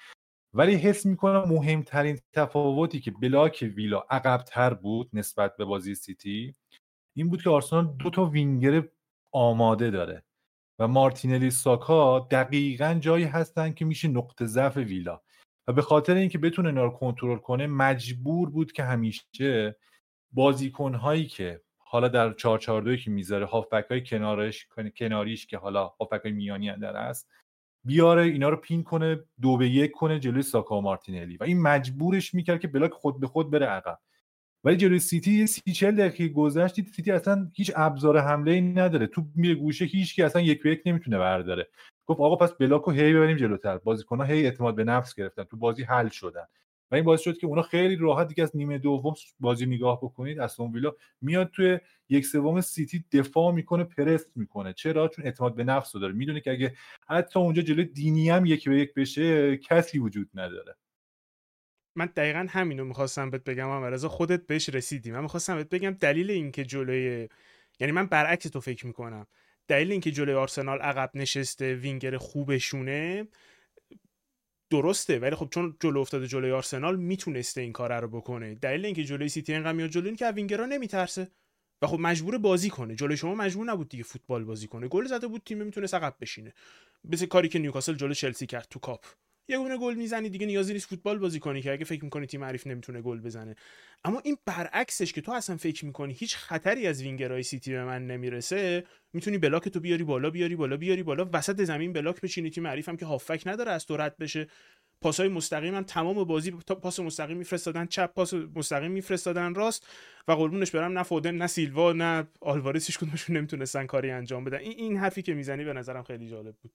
ولی حس میکنم مهمترین تفاوتی که بلاک ویلا عقب‌تر بود نسبت به بازی سیتی این بود که آرسنال دو تا وینگر آماده داره و مارتینلی، ساکا دقیقاً جایی هستن که میشه نقطه ضعف ویلا و به خاطر اینکه بتونه اینا رو کنترل کنه مجبور بود که همیشه بازیکن‌هایی که حالا در 4-4-2 که میذاره، هافبک‌های کناریش که حالا هافبک‌های میانی اندر است، بیاره اینا رو پین کنه، 2-1 کنه جلوی ساکا و مارتینلی و این مجبورش میکرد که بلاک خود به خود بره عقب. ولی جلوی سیتی 30-40 دقیقه گذشتید، سیتی اصلا هیچ ابزار حمله‌ای نداره، توپ میره گوشه، هیچ کی اصلا 1-1 نمیتونه برداره. گفت آقا پس بلاکو هی ببریم جلوتر، بازیکن‌ها هی اعتماد به نفس گرفتن، تو بازی حل شدن و این باعث شد که اونا خیلی راحت دیگه از نیمه دوم بازی نگاه بکنید، استون ویلا میاد توی 1/3 سیتی دفاع میکنه، پرست میکنه. چرا؟ چون اعتماد به نفس رو داره، میدونه که اگه حتی اونجا جلوی دینیه هم 1-1 بشه کسی وجود نداره. من دقیقاً همینو میخواستم بهت بگم، امرزا خودت بهش رسیدی. من میخواستم بهت بگم دلیل این که جلوی، یعنی من برعکس تو فکر میکنم، دلیل این که جلوی آرسنال عقب نشسته وینگر خوبشونه درسته، ولی خب چون جلو افتاده جلوی آرسنال میتونسته این کار رو بکنه. دلیل اینکه جلوی سیتی انقدر میاد جلو اینه که وینگرها نمیترسه و خب مجبور بازی کنه. جلوی شما مجبور نبود دیگه فوتبال بازی کنه. گل زده بود، تیم میتونه عقب بشینه. مثل کاری که نیوکاسل جلوی چلسی کرد تو کاپ. یه دونه گل میزنی دیگه نیازی نیست فوتبال بازی کنی که اگه فکر می‌کنی تیم حریف نمیتونه گل بزنه. اما این برعکسش که تو اصلا فکر می‌کنی هیچ خطری از وینگرهای سیتی به من نمیرسه، میتونی بلاک تو بیاری بالا وسط زمین بلاک بچینی، تیم حریف هم که هافک نداره از تو رد بشه. پاس‌های مستقیم هم تمام بازی پاس مستقیم میفرستادن چپ، پاس مستقیم میفرستادن راست و قربونش برم نه فودن نه سیلوا نه آلوارز هیچ کدومشون نمیتونستن کاری انجام بدن. این حرفی که میزنی به نظرم خیلی جالب بود.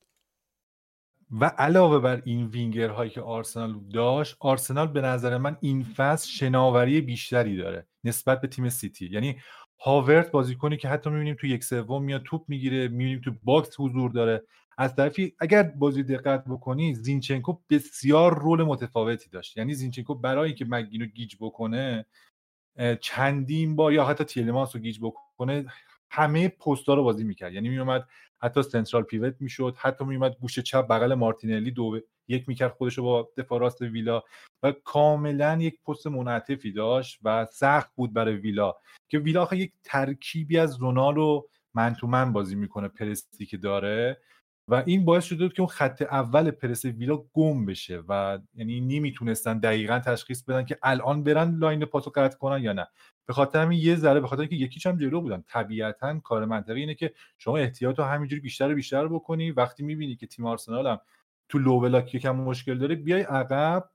و علاوه بر این وینگرهایی که آرسنال داشت، آرسنال به نظر من این فصل شناوری بیشتری داره نسبت به تیم سیتی. یعنی هاورت بازیکنی که حتی می‌بینیم تو یک سوم میاد توپ میگیره، می‌بینیم تو باکس حضور داره. از طرفی اگر بازی دقت بکنی زینچنکو بسیار رول متفاوتی داشت. یعنی زینچنکو برای اینکه مگین رو گیج بکنه چندین بار یا حتی تیلمانس رو گیج بکنه همه پست‌ها رو بازی می‌کرد. یعنی میومد حتی سنترال پیوت میشد، حتی میومد گوشه چپ بغل مارتینلی دو یک میکرد خودش رو با دفاع راست ویلا و کاملا یک پست منعطفی داشت و سخت بود برای ویلا که ویلا آخه یک ترکیبی از رونال و من تو من بازی میکنه پرسی که داره و این باعث شده بود که اون خط اول پرس ویلا گم بشه و یعنی نمیتونستن دقیقاً تشخیص بدن که الان برن لاین پاسو قطع کنن یا نه. به خاطر همین یه ذره به خاطر اینکه یکیش هم جلو بودن طبیعتاً کار منطقی اینه که شما احتیاطو همینجوری بیشتر بکنی. وقتی میبینی که تیم آرسنال هم تو لو بلاک یکم مشکل داره بیای عقب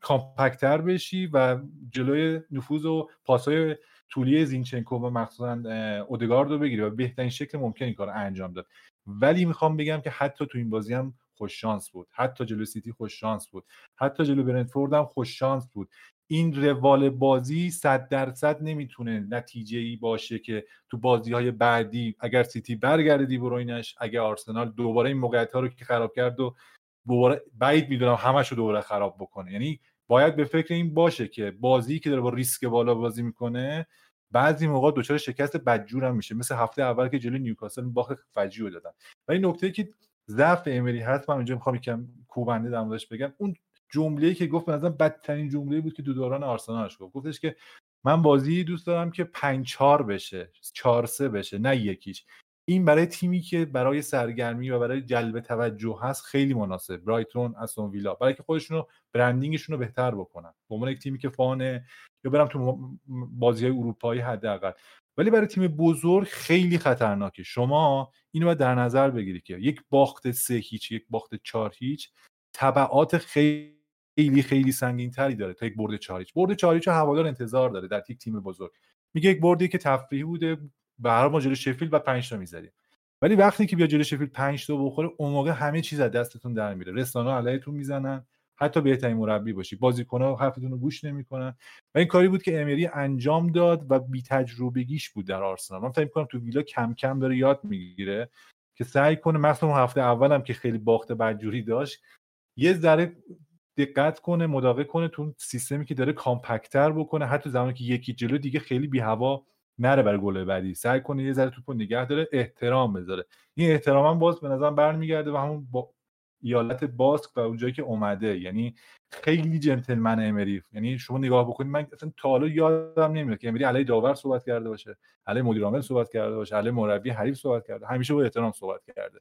کامپکت‌تر بشی و جلوی نفوذ و پاس‌های طولی زینچنکو و مخصوصاً اودگارد رو بگیری و بهترین شکل ممکن این کارو انجام داد. ولی میخوام بگم که حتی تو این بازی هم خوش شانس بود، حتی جلو سیتی خوش شانس بود، حتی جلو برندفورد هم خوش شانس بود. این روال بازی 100% نمیتونه نتیجه‌ای باشه که تو بازی‌های بعدی اگر سیتی برگرده دی بروینش، اگر آرسنال دوباره این موقعیت‌ها رو که خراب کرد و بعید میدونم همشو دوباره خراب بکنه. یعنی باید به فکر این باشه که بازی که داره با ریسک بالا بازی میکنه بعضی موقع دوچار شکست بدجور هم میشه، مثل هفته اول که جلوی نیوکاسل باخت فجیع دادن. ولی نکته‌ای که ضعف امری هست من اینجا میخوام یکم کوبنده در موردش بگم، اون جمله‌ای که گفت به نظرم بدترین جمله بود که دو دوران آرسنالش گفت. گفتش که من بازی دوست دارم که 5-4 بشه، 4-3 بشه، نه یکیش. این برای تیمی که برای سرگرمی و برای جلب توجه هست خیلی مناسب. برایتون، استون ویلا، برای که خودشونو برندینگشون رو بهتر بکنن به عنوان یک تیمی که فانه یا برم تو بازی‌های اروپایی حداقل. ولی برای تیم بزرگ خیلی خطرناکه. شما اینو باید در نظر بگیرید که یک باخت 3-0 یک باخت 4-0 تبعات خیلی سنگین‌تری داره تا یک برد 4-0. برد 4-0 هوادار انتظار داره در یک تیم بزرگ. میگه یک بردی که تفریحی بوده به هر ماجرا شفیلد و 5 تا می‌زدیم. ولی وقتی که بیا جلوی شفیلد 5 تا بخوره اون موقع همه چیز از دستتون در میره. رسانه‌ها علیه‌تون میزنن. حتی بهترین مربی باشی بازیکن‌ها حرفتون رو گوش نمی‌کنن و این کاری بود که امری انجام داد و بی‌تجربگیش بود در آرسنال. من فکر می‌کنم تو ویلا کم کم داره یاد می‌گیره که سعی کنه، مثلا هفته اولم که خیلی باخت بدجوری داشت، یه ذره دقت کنه، مداقه کنه تو سیستمی که داره، کامپکت‌تر بکنه، حتی زمانی که یکی جلو دیگه خیلی بی‌هوا نره برای گل بعدی، سعی کنه یه ذره توپو نگه داره، احترام بذاره. این احترام هم باز به نظرم برمیگرده و همون ایالت باسک و اونجایی که اومده. یعنی خیلی جنتلمن امری. یعنی شما نگاه بکنید، من اصلا تا حالا یادم نمیاد که امری علیه داور صحبت کرده باشه، علیه مدیر عامل صحبت کرده باشه، علیه مربی حریف صحبت کرده، همیشه با احترام صحبت کرده.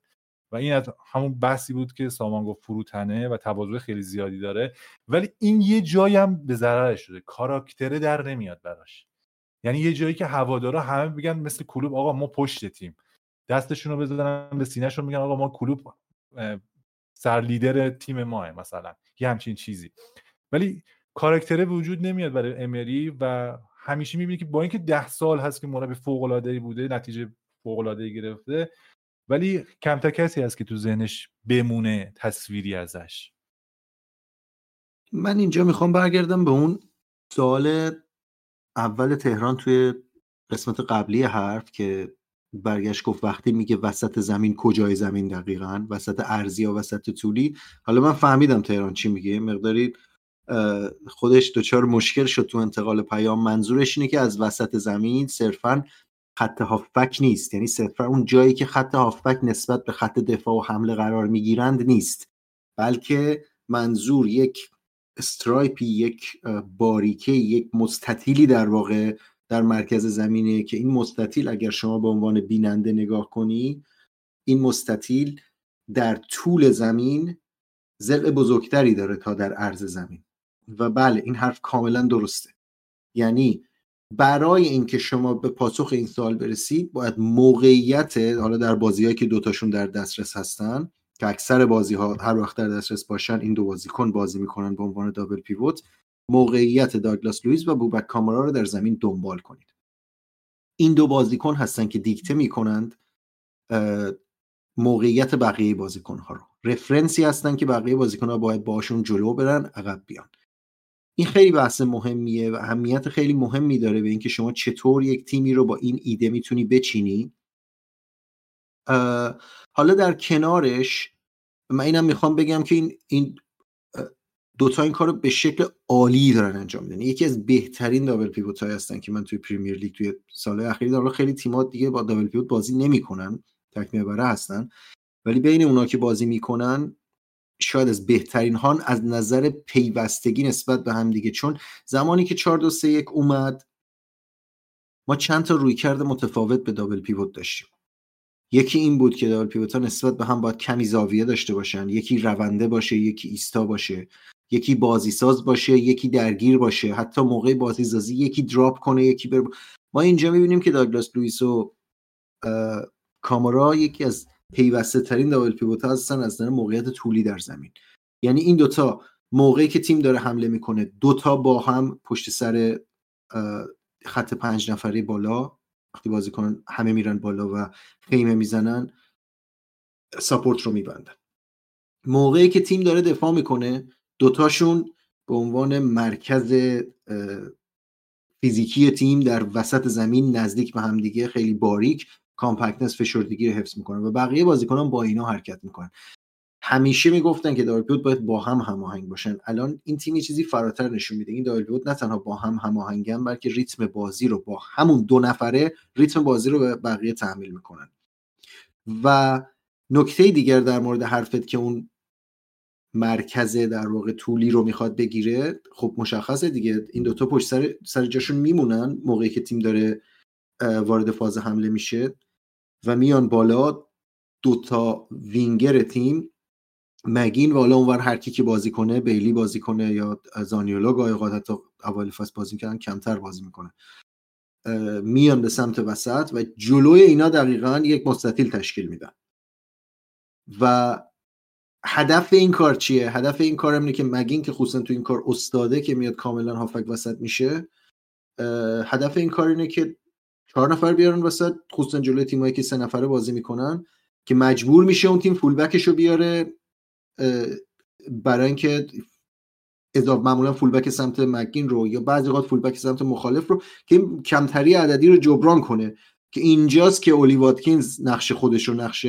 و این از همون بحثی بود که سامان گفت فروتنه و تواضع خیلی زیادی داره، ولی این یه جایی هم به ضررش شده، کاراکتره در نمیاد براش. یعنی یه جایی که هوادارا همه میگن مثل کلوپ آقا ما پشت تیم، دستشون رو بزنن به سینه‌شون میگن آقا ما کلوپ سر لیدر تیم ماه، مثلا یه همچین چیزی. ولی کاراکتره وجود نمیاد برای امری و همیشه میبینی که با اینکه 10 سال هست که مربی فوق‌العاده‌ای بوده، نتیجه فوق‌العاده‌ای گرفته، ولی کمتر کسی هست که تو ذهنش بمونه تصویری ازش. من اینجا میخوام برگردم به اون سوال اول تهران توی قسمت قبلی حرف که برگشت گفت وقتی میگه وسط زمین کجای زمین دقیقاً، وسط ارضی یا وسط طولی. حالا من فهمیدم تهران چی میگه، مقداری خودش دچار مشکل شد تو انتقال پیام. منظورش اینه که از وسط زمین صرفاً خط هافبک نیست، یعنی صرفاً اون جایی که خط هافبک نسبت به خط دفاع و حمله قرار میگیرند نیست، بلکه منظور یک استرایپی، یک باریکه، یک مستطیلی در واقع در مرکز زمینه که این مستطیل اگر شما به عنوان بیننده نگاه کنی، این مستطیل در طول زمین ضلع بزرگتری داره تا در عرض زمین. و بله این حرف کاملا درسته، یعنی برای اینکه شما به پاسخ این سوال برسید باید موقعیت، حالا در بازی‌هایی که دوتاشون در دسترس هستن که اکثر بازی‌ها هر وقت در دسترس باشن این دو بازیکن بازی میکنن به عنوان دابل پیوت، موقعیت داگلاس لویز و بوبک کامارا رو در زمین دنبال کنید. این دو بازیکن هستن که دیکته میکنند موقعیت بقیه بازیکن‌ها رو، رفرنسی هستن که بقیه بازیکن‌ها باید باشون جلو برن، عقب بیان. این خیلی بحث مهمیه و اهمیت خیلی مهمی داره به اینکه شما چطور یک تیمی رو با این ایده میتونی بچینی. حالا در کنارش من اینم میخوام بگم که این دوتا این کار رو به شکل عالی دارن انجام میدن. یکی از بهترین دابل پیوت های هستن که من توی پریمیر لیگ توی سالهای اخیر دارم، خیلی تیمات دیگه با دابل پیوت بازی نمیکنن، تکمیه بره هستن، ولی بین اونا که بازی میکنن شاید از بهترین هان از نظر پیوستگی نسبت به هم دیگه. چون زمانی که 4-2-3-1 اومد ما چند تا رویکرد متفاوت به دابل پیوت داشتیم. یکی این بود که دابل پیوت ها نسبت به هم باید کمی زاویه داشته باشن، یکی رونده باشه، یکی ایستا باشه، یکی بازی ساز باشه، یکی درگیر باشه، حتی موقع بازی سازی یکی دراپ کنه، یکی بر. ما اینجا میبینیم که داگلاس لوئیس و کامارا یکی از پیوسته ترین دابل پیوت ها هستن از نظر موقعیت طولی در زمین. یعنی این دوتا موقعی که تیم داره حمله میکنه دوتا با هم پشت سر خط 5 نفره بالا، وقتی بازی کنن همه میرن بالا و خیمه میزنن، ساپورت رو میبندن. موقعی که تیم داره دفاع میکنه دوتاشون به عنوان مرکز فیزیکی تیم در وسط زمین نزدیک به هم دیگه، خیلی باریک، کامپکتنس، فشردگی رو حفظ میکنن و بقیه بازیکنان با اینا حرکت میکنن. همیشه میگفتن که دابل پیوت باید با هم هماهنگ باشن، الان این تیم یه چیزی فراتر نشون میده. این دابل پیوت نه تنها با هم هماهنگن بلکه ریتم بازی رو با همون دو نفره ریتم بازی رو به بقیه تحمیل میکنن. و نکته دیگر در مورد حرفت که اون مرکز در واقع طولی رو میخواد بگیره، خب مشخصه دیگه این دوتا پشت سر جاشون میمونن موقعی که تیم داره وارد فاز حمله میشه و میان بالا. دوتا وینگر تیم، مگین و حالا اونور هر کی که بازی کنه، بیلی بازی کنه یا زانیولو گاهی اوقات حتی اول فصل بازی کردن کمتر بازی میکنه، میان به سمت وسط و جلوی اینا دقیقاً یک مستطیل تشکیل میدن. و هدف این کار چیه؟ هدف این کار اینه که مگین که خصوصا تو این کار استاده که میاد کاملا هافک وسط میشه، هدف این کار اینه که 4 نفر بیارن وسط، خصوصا جلوی تیمایی که 3 نفره بازی میکنن که مجبور میشه اون تیم فول بکشو بیاره، برای اینکه اضافه معمولا فول بک سمت مگین رو یا بعضی وقت فول بک سمت مخالف رو که کمتری عددی رو جبران کنه، که اینجاست که الیواتکینز نقش خودش رو، نقش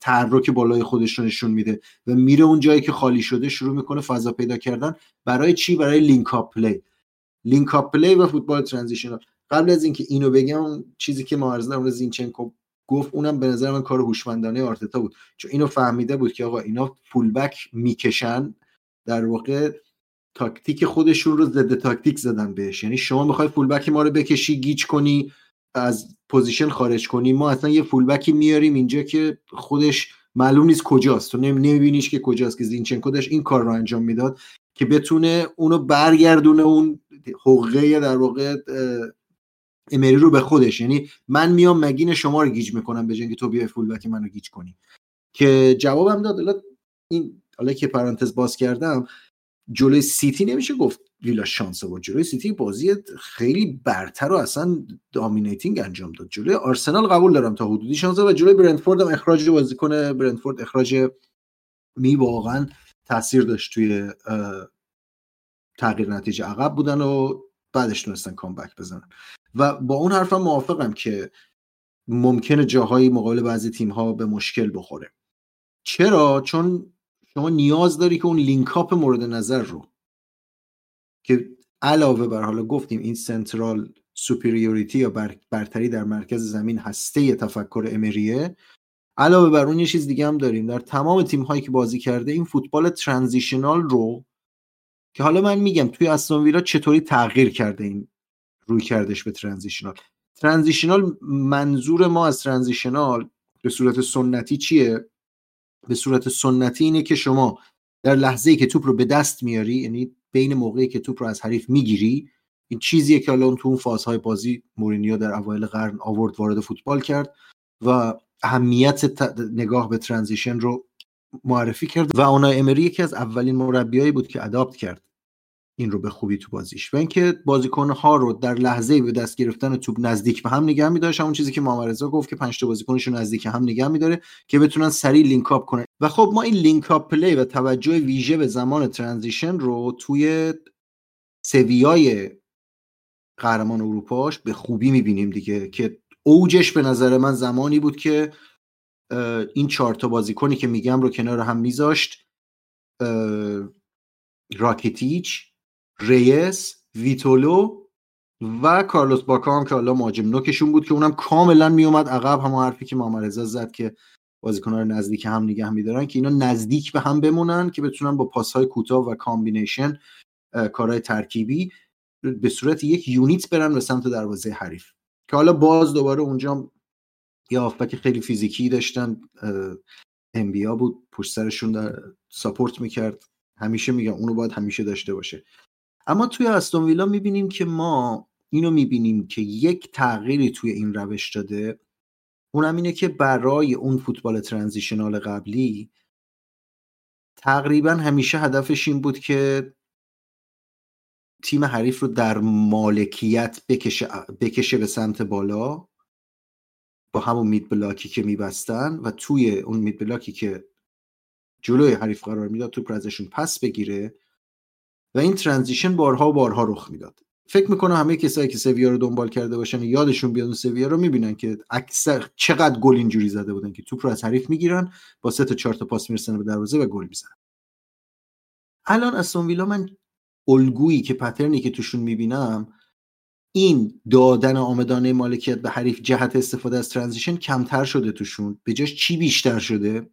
تحرک بالای خودش رو نشون میده و میره اون جایی که خالی شده شروع میکنه فضا پیدا کردن. برای چی؟ برای لینک اپ پلی. لینک اپ پلی و فوتبال ترانزیشنال. قبل از اینکه اینو بگم چیزی که معارضه اون زینچنکو گفت، اونم به نظر من کار هوشمندانه آرتتا بود، چون اینو فهمیده بود که آقا اینا فول بک میکشن، در واقع تاکتیک خودشون رو ضد تاکتیک زدن بهش. یعنی شما میخوای فول بک ما رو بکشی، گیج کنی، از پوزیشن خارج کنی، ما اصلا یه فول بکی میاریم اینجا که خودش معلوم نیست کجاست، تو نمیبینیش که کجاست. که زینچنکو داشت این کار رو انجام میداد که بتونه اونو برگردونه، اون حقه در واقع امری رو به خودش. یعنی من میام مگین شما رو گیج میکنم به جای اینکه تو بیای فول بک منو گیج کنی، که جوابم داد. حالا که پرانتز باز کردم، جلوی سیتی نمیشه گفت ویلا شانس آورد، جلوی سیتی بازی خیلی برتر و اصلا دامینیتینگ انجام داد. جلوی آرسنال قبول دارم تا حدودی شانس آورد و جلوی برندفورد هم اخراج بازیکن برندفورد واقعا تاثیر داشت توی تغییر نتیجه، عقب بودن و بعدش تونستن کامبک بزنن. و با اون حرفم موافقم که ممکنه جاهایی مقابل بعضی تیم‌ها به مشکل بخوره. چرا؟ چون شما نیاز داری که اون لینکاپ مورد نظر رو که علاوه بر، حالا گفتیم این سنترال سوپریوریتی یا برتری در مرکز زمین هسته تفکر امریه، علاوه بر اون یه چیز دیگه هم داریم. در تمام تیم‌هایی که بازی کرده این فوتبال ترانزیشنال رو که حالا من میگم توی استون ویلا چطوری تغییر کرده این روی کردش به ترانزیشنال. ترانزیشنال منظور ما از ترانزیشنال به صورت سنتی چیه؟ به صورت سنتی اینه که شما در لحظه‌ای که توپ رو به دست میاری، یعنی بین موقعی که توپ رو از حریف میگیری، این چیزیه که الان تو اون فازهای بازی مورینیو در اوایل قرن آورد، وارد فوتبال کرد و اهمیت نگاه به ترانزیشن رو معرفی کرد و اونای امری یکی از اولین مربیایی بود که ادابت کرد این رو به خوبی تو بازیش. و اینکه بازیکن‌ها رو در لحظه‌ای به دست گرفتن توپ نزدیک به هم نگه می‌داشت، همون چیزی که محمدرضا گفت که 5 تا بازیکنش رو نزدیک هم نگه می‌داره که بتونن سریع لینک آپ کنن. و خب ما این لینک آپ پلی و توجه ویژه به زمان ترانزیشن رو توی سویای قهرمان اروپاش به خوبی می‌بینیم دیگه، که اوجش به نظر من زمانی بود که این 4 تا بازیکنی که میگم رو کنار هم میذاشت، راکیتیچ، ریس، ویتولو و کارلوس باکام که الان مهاجم نوکشون بود، که اونم کاملا میومد عقب. همون حرفی که محمدرضا زد که بازیکن‌ها رو نزدیک هم نگه می‌دارن که اینا نزدیک به هم بمونن که بتونن با پاس‌های کوتاه و کامبینیشن کارهای ترکیبی به صورت یک یونیت برن به سمت دروازه حریف. که حالا باز دوباره اونجا یه هافبک خیلی فیزیکی داشتن، امبیا بود پشت سرشون در ساپورت می‌کرد. همیشه میگم اونو باید همیشه داشته باشه. اما توی استون ویلا میبینیم که ما اینو میبینیم که یک تغییری توی این روش داده، اونم اینه که برای اون فوتبال ترانزیشنال قبلی تقریبا همیشه هدفش این بود که تیم حریف رو در مالکیت بکشه به سمت بالا با همون مید بلاکی که میبستن و توی اون مید بلاکی که جلوی حریف قرار میداد توپ رو ازشون پس بگیره و این ترانزیشن بارها و بارها رخ میداد. فکر میکنم همه کسایی که سویا رو دنبال کرده باشن یادشون بیاد اون سویا رو میبینن که اکثر چقدر گل اینجوری زده بودن که توپ رو از حریف میگیرن، با 3 تا 4 تا پاس میرسن به دروازه و گل میزنن. الان استون ویلا من الگویی که پترنی که توشون میبینم این دادن آمدانه مالکیت به حریف جهت استفاده از ترانزیشن کمتر شده توشون، به جاش چی بیشتر شده؟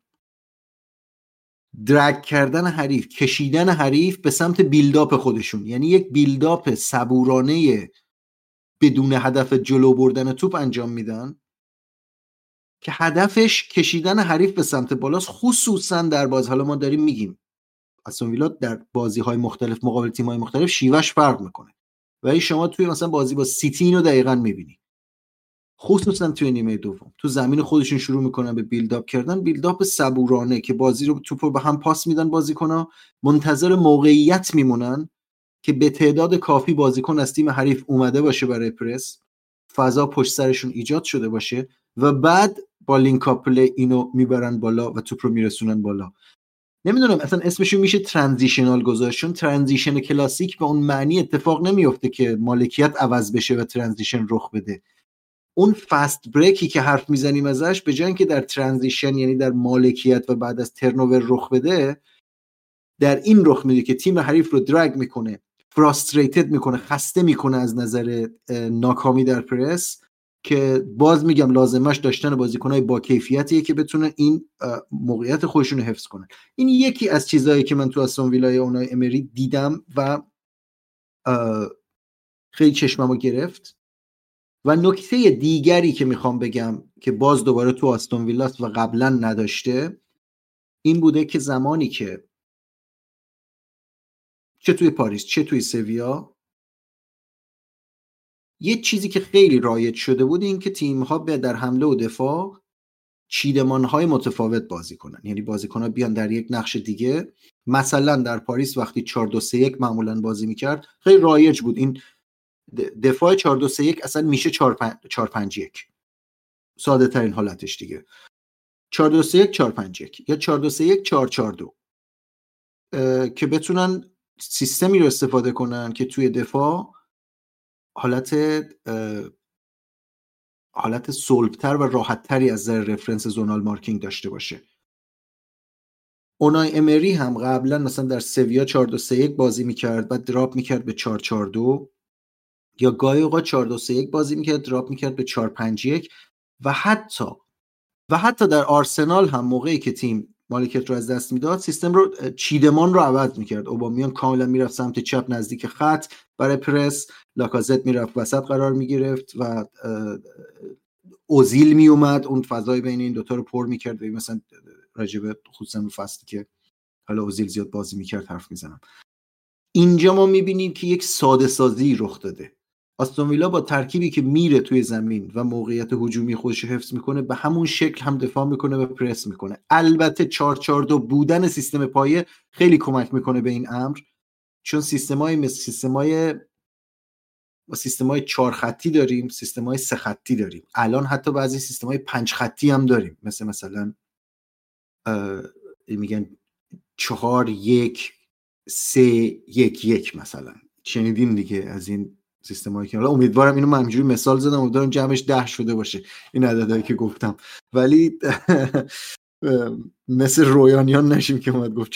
درگ کردن حریف، کشیدن حریف به سمت بیلداپ خودشون. یعنی یک بیلداپ صبورانه بدون هدف جلو بردن توپ انجام میدن که هدفش کشیدن حریف به سمت بالاست، خصوصا در بازی. حالا ما داریم میگیم استون ویلا در بازی‌های مختلف مقابل تیم‌های مختلف شیوهش فرق میکنه، ولی شما توی مثلا بازی با سیتی اینو دقیقاً میبینی، خصوصا توی نیمه دوم تو زمین خودشون شروع میکنن به بیلداپ کردن، بیلداپ صبورانه که بازی رو توپ رو به هم پاس میدن، بازیکن‌ها منتظر موقعیت میمونن که به تعداد کافی بازیکن از تیم حریف اومده باشه برای پرس، فضا پشت سرشون ایجاد شده باشه و بعد با لینک آپ پلی اینو میبرن بالا و توپ رو میرسونن بالا. نمیدونم اصلا اسمش میشه ترانزیشنال گذاشتن. ترانزیشن کلاسیک به اون معنی اتفاق نمیفته که مالکیت عوض بشه و ترانزیشن رخ بده. اون فست بریکی که حرف میزنیم ازش، به جای اینکه در ترانزیشن یعنی در مالکیت و بعد از ترنوور رخ بده، در این رخ میده که تیم حریف رو درگ میکنه، فراستریتد میکنه، خسته میکنه از نظر ناکامی در پرس، که باز میگم لازمش داشتن بازیکنهای با کیفیتیه که بتونه این موقعیت خودشون رو حفظ کنه. این یکی از چیزهایی که من تو استون ویلای اونای امری دیدم و خیلی چشممو گرفت. و نکته دیگری که میخوام بگم که باز دوباره تو استون ویلاست و قبلا نداشته، این بوده که زمانی که چه توی پاریس چه توی سویا، یه چیزی که خیلی رایج شده بود این که تیم‌ها در حمله و دفاع چیدمان‌های متفاوت بازی کنن، یعنی بازیکن‌ها بیان در یک نقش دیگه. مثلا در پاریس وقتی 4-2-3-1 معمولاً بازی میکرد، خیلی رایج بود این دفاع 4-2-3-1 اصلا میشه 4-5-1 ساده ترین حالتش دیگه، 4-2-3-1 4-5-1 یا 4-2-3-1 4-4-2 که بتونن سیستمی رو استفاده کنن که توی دفاع حالت صلب‌تر و راحت‌تری از نظر رفرنس زونال مارکینگ داشته باشه. اونای امری هم قبلا مثلا در سویا 4-2-3-1 بازی میکرد بعد دراپ میکرد به 4-4-2 یا گاهی اوقات 4-2-3-1 بازی میکرد دراپ میکرد به 4-5-1 و حتی و حتی در آرسنال هم موقعی که تیم مالکیت رو از دست میداد سیستم رو چیدمان رو عوض میکرد. اوبامیان کاملا میرفت سمت چپ نزدیک خط برای پرس، لاکازت میرفت وسط قرار میگرفت و اوزیل میومد اون فضای بین این دوتا رو پر میکرد. مثلا راجبه خصوصا به فصلی که حالا اوزیل زیاد بازی میکرد حرف میزنم. اینجا ما میبینیم که یک ساده سازی رخ داده. آستون ویلا با ترکیبی که میره توی زمین و موقعیت هجومی خودش رو حفظ میکنه، به همون شکل هم دفاع میکنه و پرس میکنه. البته 4-4-2 بودن سیستم پایه خیلی کمک میکنه به این امر، چون سیستمای مثل سیستمای 4 خطی داریم، سیستمای 3 خطی داریم، الان حتی بعضی سیستمای 5 خطی هم داریم، مثلا میگن 4-1-3-1-1 مثلا. شنیدین دیگه از این سیستمایی که حالا امیدوارم اینو من همینجوری مثال زدم، امیدوارم جمعش 10 شده باشه این عددهایی که گفتم، ولی مثل رویانیان نشیم که اومد گفت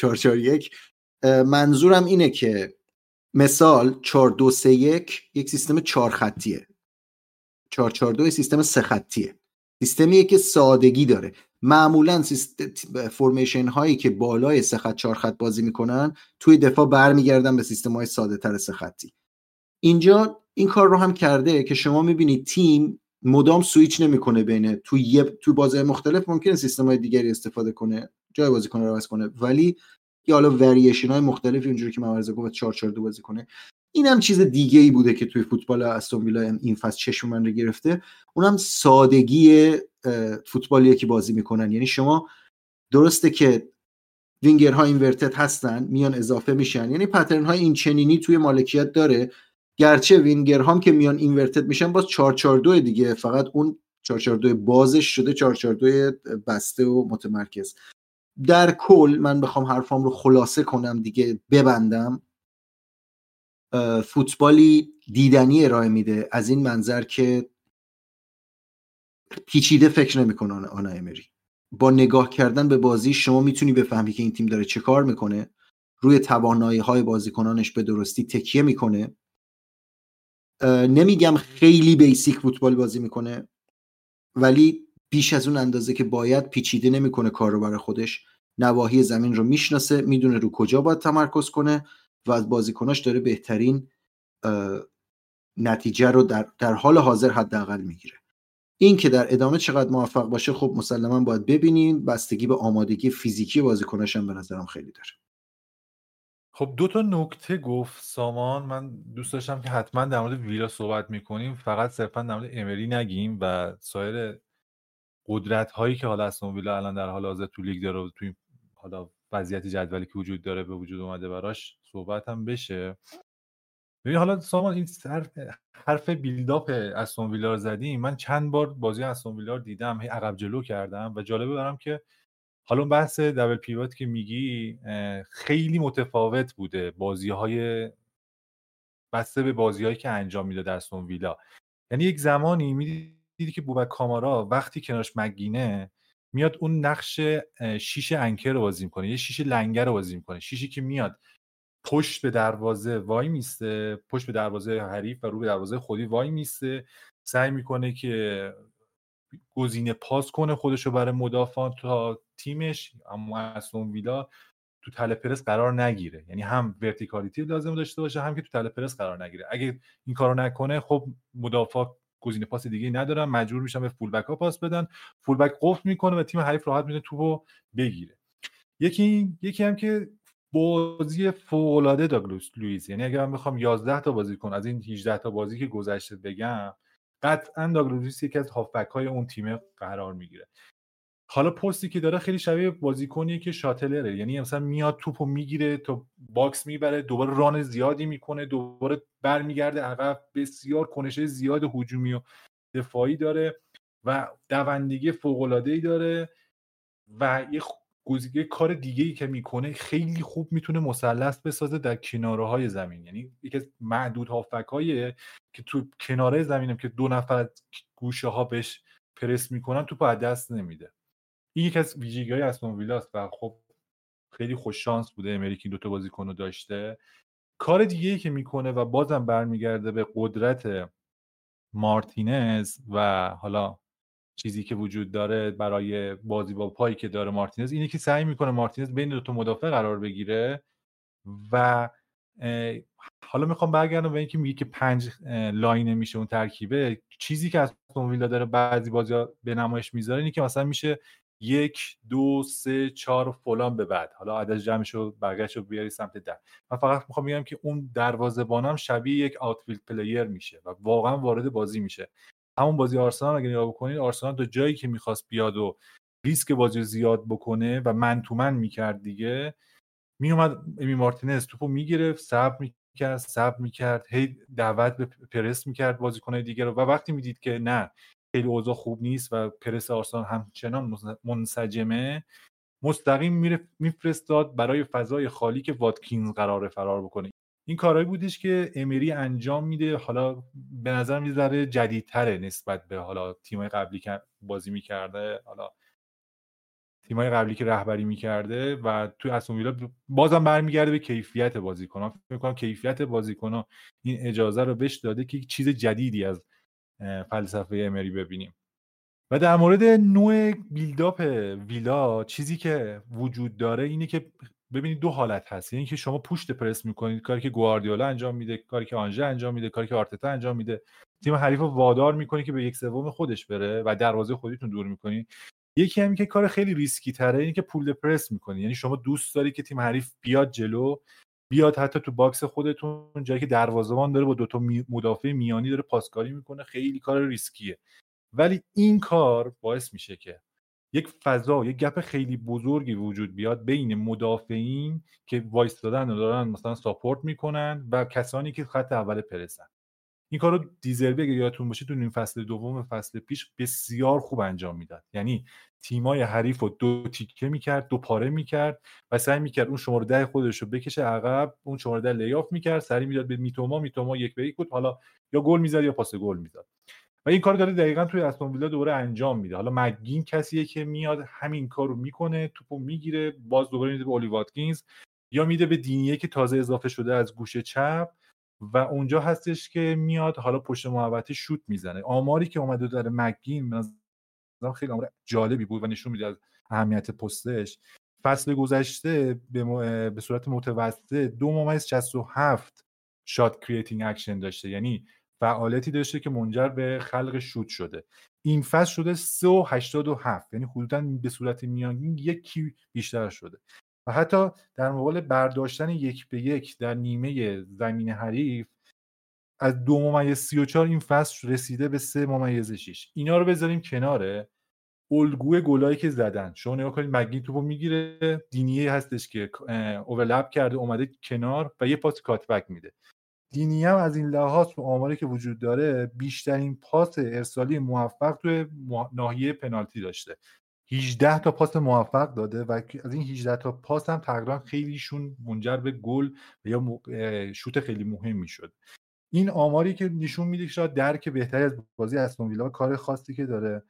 4-4-1. منظورم اینه که مثال 4-2-3-1 یک سیستم 4 خطیه، 4-4-2 سیستم 3 خطیه، سیستمیه که سادگی داره. معمولا فرمیشن هایی که بالای 3 خط 4 خط بازی میکنن توی دفاع برمیگردن به سیستم های ساده تر 3 خطی. اینجا این کار رو هم کرده که شما میبینید تیم مدام سویچ نمیکنه بین توی بازی مختلف، ممکنه سیستم های دیگری استفاده کنه، جای بازیکن رو عوض کنه، ولی یا حالا وریشن های مختلفی اونجوری که معارضه گفت 4-4-2 بازی کنه. این هم چیز دیگه ای بوده که توی فوتبال استون ویلا این فصل چشم من رو گرفته، اونم سادگی فوتبالیه که بازی میکنن. یعنی شما درسته که وینگرها اینورتد هستن، میان اضافه میشن، یعنی پترن های این چنینی توی مالکیت داره، گرچه وینگرهام که میان اینورتد میشن باز 4-4-2 دیگه، فقط اون 4-4-2 بازش شده 4-4-2 بسته و متمرکز. در کل من بخوام حرفام رو خلاصه کنم دیگه ببندم، فوتبالی دیدنی ارائه میده از این منظر که پیچیده فکر نمیکنه اونای امری. با نگاه کردن به بازی شما میتونی بفهمی که این تیم داره چه کار میکنه، روی توانایی‌های بازیکنانش به درستی تکیه میکنه. نمیگم خیلی بیسیک فوتبال بازی میکنه، ولی بیش از اون اندازه که باید پیچیده نمیکنه کار رو برای خودش. نواحی زمین رو میشناسه، میدونه رو کجا باید تمرکز کنه و از بازیکناش داره بهترین نتیجه رو در حال حاضر حداقل میگیره. این که در ادامه چقدر موفق باشه خب مسلماً باید ببینین، بستگی به آمادگی فیزیکی بازیکناش هم به نظرم خیلی داره. خب دو تا نکته گفت سامان، من دوست داشتم که حتما در مورد ویلا صحبت میکنیم، فقط صرفا در مورد امری نگیم و سایر قدرت هایی که حالا استون ویلا الان در حال حاضر تو لیگ داره و تو حالا وضعیت جدولی که وجود داره به وجود اومده براش صحبت هم بشه. ببین حالا سامان این حرف بیلداپ استون ویلا رو زدیم، من چند بار بازی استون ویلا رو دیدم، هی عقب جلو کردم و جالبه برام که حالا بحث دابل پیوت که میگی خیلی متفاوت بوده بازی‌های بسته به بازی‌هایی که انجام میداد استون ویلا. یعنی یک زمانی میدیدی که بوبک کامارا وقتی کنارش مگینه میاد اون نقش شیشه انکر رو بازی میکنه، یه شیشه لنگر رو بازی میکنه، شیشی که میاد پشت به دروازه وای میسته، پشت به دروازه حریف و رو به دروازه خودی وای میسته، سعی میکنه که گزینه پاس کنه خودشو برای مدافعان تا تیمش، اما استون ویلا تو تله پرس قرار نگیره. یعنی هم ورتیکالیتی لازم داشته باشه، هم که تو تله پرس قرار نگیره. اگه این کارو نکنه خب مدافع گزینه پاس دیگه ندارن، مجبور میشن به فولبک ها پاس بدن، فولبک قفل میکنه و تیم حریف راحت میتونه توپو بگیره. یکی هم که بازی فوق العاده داگلاس لویز، یعنی اگه من بخوام 11 تا بازی کنم از این 18 تا بازی که گذشته بگم، قطعاً داگلاس لویز یکی از هافبک‌های اون تیم قرار میگیره. حالا پستی که داره خیلی شبیه بازیکنیه که شاتلره، یعنی مثلا میاد توپو میگیره تو باکس میبره، دوباره ران زیادی میکنه، دوباره برمیگرده عقب، بسیار کنشه زیاد هجومی و دفاعی داره و دوندگی فوق‌العاده‌ای داره و یه گزینه کار دیگه‌ای که میکنه خیلی خوب میتونه مثلث بسازه در کناره‌های زمین. یعنی یکی از معدود هافبک‌های که تو کناره زمینم که دو نفر گوشه‌ها بهش پرس میکنن توپو از دست نمیده. این یک از ویژگی‌های استون ویلاست و خب خیلی خوش شانس بوده امری که این دوتا بازیکن رو داشته. کار دیگه‌ای که میکنه و بازم برمیگرده به قدرت مارتینز و حالا چیزی که وجود داره برای بازی با پایی که داره مارتینز اینه که سعی میکنه مارتینز بین دو تا مدافع قرار بگیره. و حالا میخوام برگردم به اینکه میگه که 5 لاینه میشه اون ترکیبه. چیزی که از استون ویلا داره بعضی بازی‌ها به نمایش میذاره اینه که مثلا میشه 1 2 3 4 فلان به بعد، حالا عدد جمعشو برگشتو بیاری سمت ده. من فقط میخوام بگم که اون دروازه‌بانم شبیه یک آوتفیلد پلیر میشه و واقعا وارد بازی میشه. همون بازی آرسنال اگه نگاه بکنید، آرسنال تا جایی که میخواست بیاد و ریسک بازی رو زیاد بکنه و من تو من میکرد دیگه، میومد امی مارتینز توپو میگرفت، ساب میکرد، هی دعوت به پرس میکرد بازیکنای دیگه رو. و وقتی میدید که نه خیلی اوضاع خوب نیست و پرس آرسنال همچنان منسجمه، مستقیم میفرستاد برای فضای خالی که واتکینز قراره فرار بکنه. این کارهایی بودش که امری انجام میده. حالا به نظر میذاره جدیدتره نسبت به حالا تیمای قبلی که بازی میکرده، حالا تیمای قبلی که رهبری میکرده. و توی استون ویلا بازم برمیگرده به کیفیت بازیکن‌ها. فکر می‌کنم کیفیت بازیکن‌ها این اجازه رو بهش داده که چیز جدیدی از فلسفه امری ببینیم. و در مورد نوع بیلداپ ویلا، چیزی که وجود داره اینه که ببینید دو حالت هست، یعنی که شما پشت پرس میکنید، کاری که گواردیولا انجام میده، کاری که آنژه انجام میده، کاری که آرتتا انجام میده، تیم حریف رو وادار میکنید که به 1/3 خودش بره و دروازه خودتون دور میکنید. یکی همین که کار خیلی ریسکی تره، اینه که پول پرس میکنید، یعنی شما دوست داری که تیم حریف بیاد جلو، بیاد حتی تو باکس خودتون، جایی که دروازه‌بان داره با دو تا مدافع میانی داره پاسکاری میکنه، خیلی کار ریسکیه. ولی این کار باعث میشه که یک فضا، یک گپ خیلی بزرگی وجود بیاد بین مدافعین که وایستادن و دارن مثلا ساپورت میکنن و کسانی که خط اول پرسن. این کارو دیزربی اگه یادتون باشه تو نیم فصل دوم فصل پیش بسیار خوب انجام میداد، یعنی تیمای حریفو دو تیکه میکرد، دو پاره میکرد و سعی میکرد اون شماره 10 خودشو بکشه عقب، اون شماره 10 لیاف میکرد، سری میداد به میتوما 1-1 بود، حالا یا گل میزد یا پاس گل میداد. و این کار داره دقیقاً توی استون ویلا دوباره انجام میده. حالا مگین کسیه که میاد همین کارو میکنه، توپو میگیره، باز دوباره میده به الیواتکینز یا میده به دینیه که تازه اضافه شده از گوشه چپ و اونجا هستش که میاد حالا پشت محوطه شوت میزنه. آماری که اومده داره مگین مثلا خیلی آمار جالبی بود و نشون میده از اهمیت پستش. فصل گذشته به صورت متوسطه 2.67 شات کریتینگ اکشن داشته، یعنی فعالیتی داشته که منجر به خلق شوت شده. این فصل شده 3.87، یعنی حدوداً به صورت میانگین 1 بیشتر شده. و حتی در مقابل برداشتن 1-1 در نیمه زمین حریف از 2.34 این فصل رسیده به 3.6. اینا رو بذاریم کناره، الگوی گلایی که زدن شما نگاه کنید، مگین توپو میگیره، دینیه هستش که اورلپ کرده اومده کنار و یه پاس کاتبک میده. دینیه هم از این لحاظ تو آماری که وجود داره بیشترین پاس ارسالی موفق توی ناحیه پنالتی داشته، 18 تا پاس موفق داده و از این 18 تا پاس هم تقریبا خیلیشون منجر به گل یا شوت خیلی مهم میشد. این آماری که نشون میده شاید درک بهتری از بازی استون ویلا، کار خاصی که داره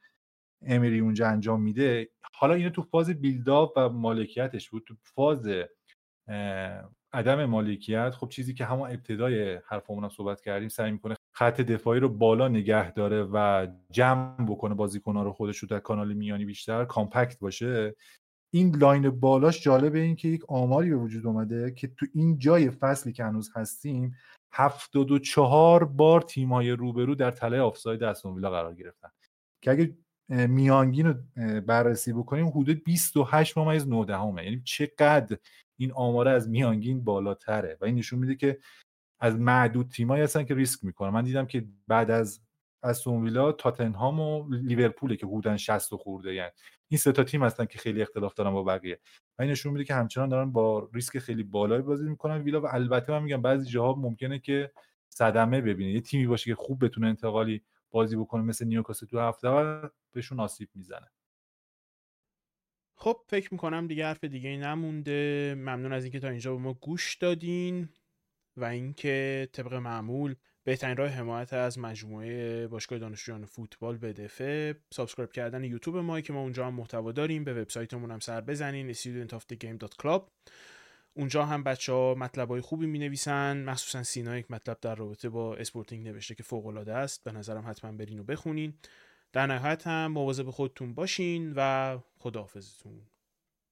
امری اونجا انجام میده. حالا اینو تو فاز بیلداپ و مالکیتش بود. تو فاز عدم مالکیت، خب چیزی که همون ابتدای حرفمون هم صحبت کردیم، سعی میکنه خط دفاعی رو بالا نگه داره و جمع بکنه بازیکن‌ها رو خودش رو در کانال میانی، بیشتر کامپکت باشه. این لاین بالاش جالبه، این که یک آماری به وجود اومده که تو این جای فصلی که هنوز هستیم 74 بار تیم‌های روبرو در تله آفساید استون ویلا قرار گرفتن که اگه میانگین رو بررسی بکنیم حدود 28.9، یعنی چقدر این آماره از میانگین بالاتره و این نشون میده که از معدود تیمایی هستن که ریسک میکنن. من دیدم که بعد از استون ویلا تاتنهام و لیورپول که حدوداً 60 خورده، یعنی این سه تا تیم هستن که خیلی اختلاف دارن با بقیه و این نشون میده که همچنان دارن با ریسک خیلی بالایی بازی میکنن ویلا. و البته من میگم بعضی جاها ممکنه که صدمه ببینه، یه تیمی باشه که خوب بتونه انتقالی بازی بکنه مثل نیوکاسل تو هفته اول بهشون آسیب میزنه. خب فکر میکنم دیگه حرف دیگه نمونده. ممنون از اینکه تا اینجا به ما گوش دادین و اینکه طبق معمول بهترین راه حمایت از مجموعه باشگاه دانشجویان فوتبال بدفه سابسکرایب کردن یوتیوب ما که ما اونجا هم محتوا داریم. به وبسایتمون هم سر بزنین studentofthegame.club. اونجا هم بچه‌ها مطلبای خوبی می‌نویسن، مخصوصا سینا یک مطلب در رابطه با اسپورتینگ نوشته که فوق‌العاده است، به نظرم حتما برین و بخونین. در نهایت هم مواظب خودتون باشین و خداحافظتون.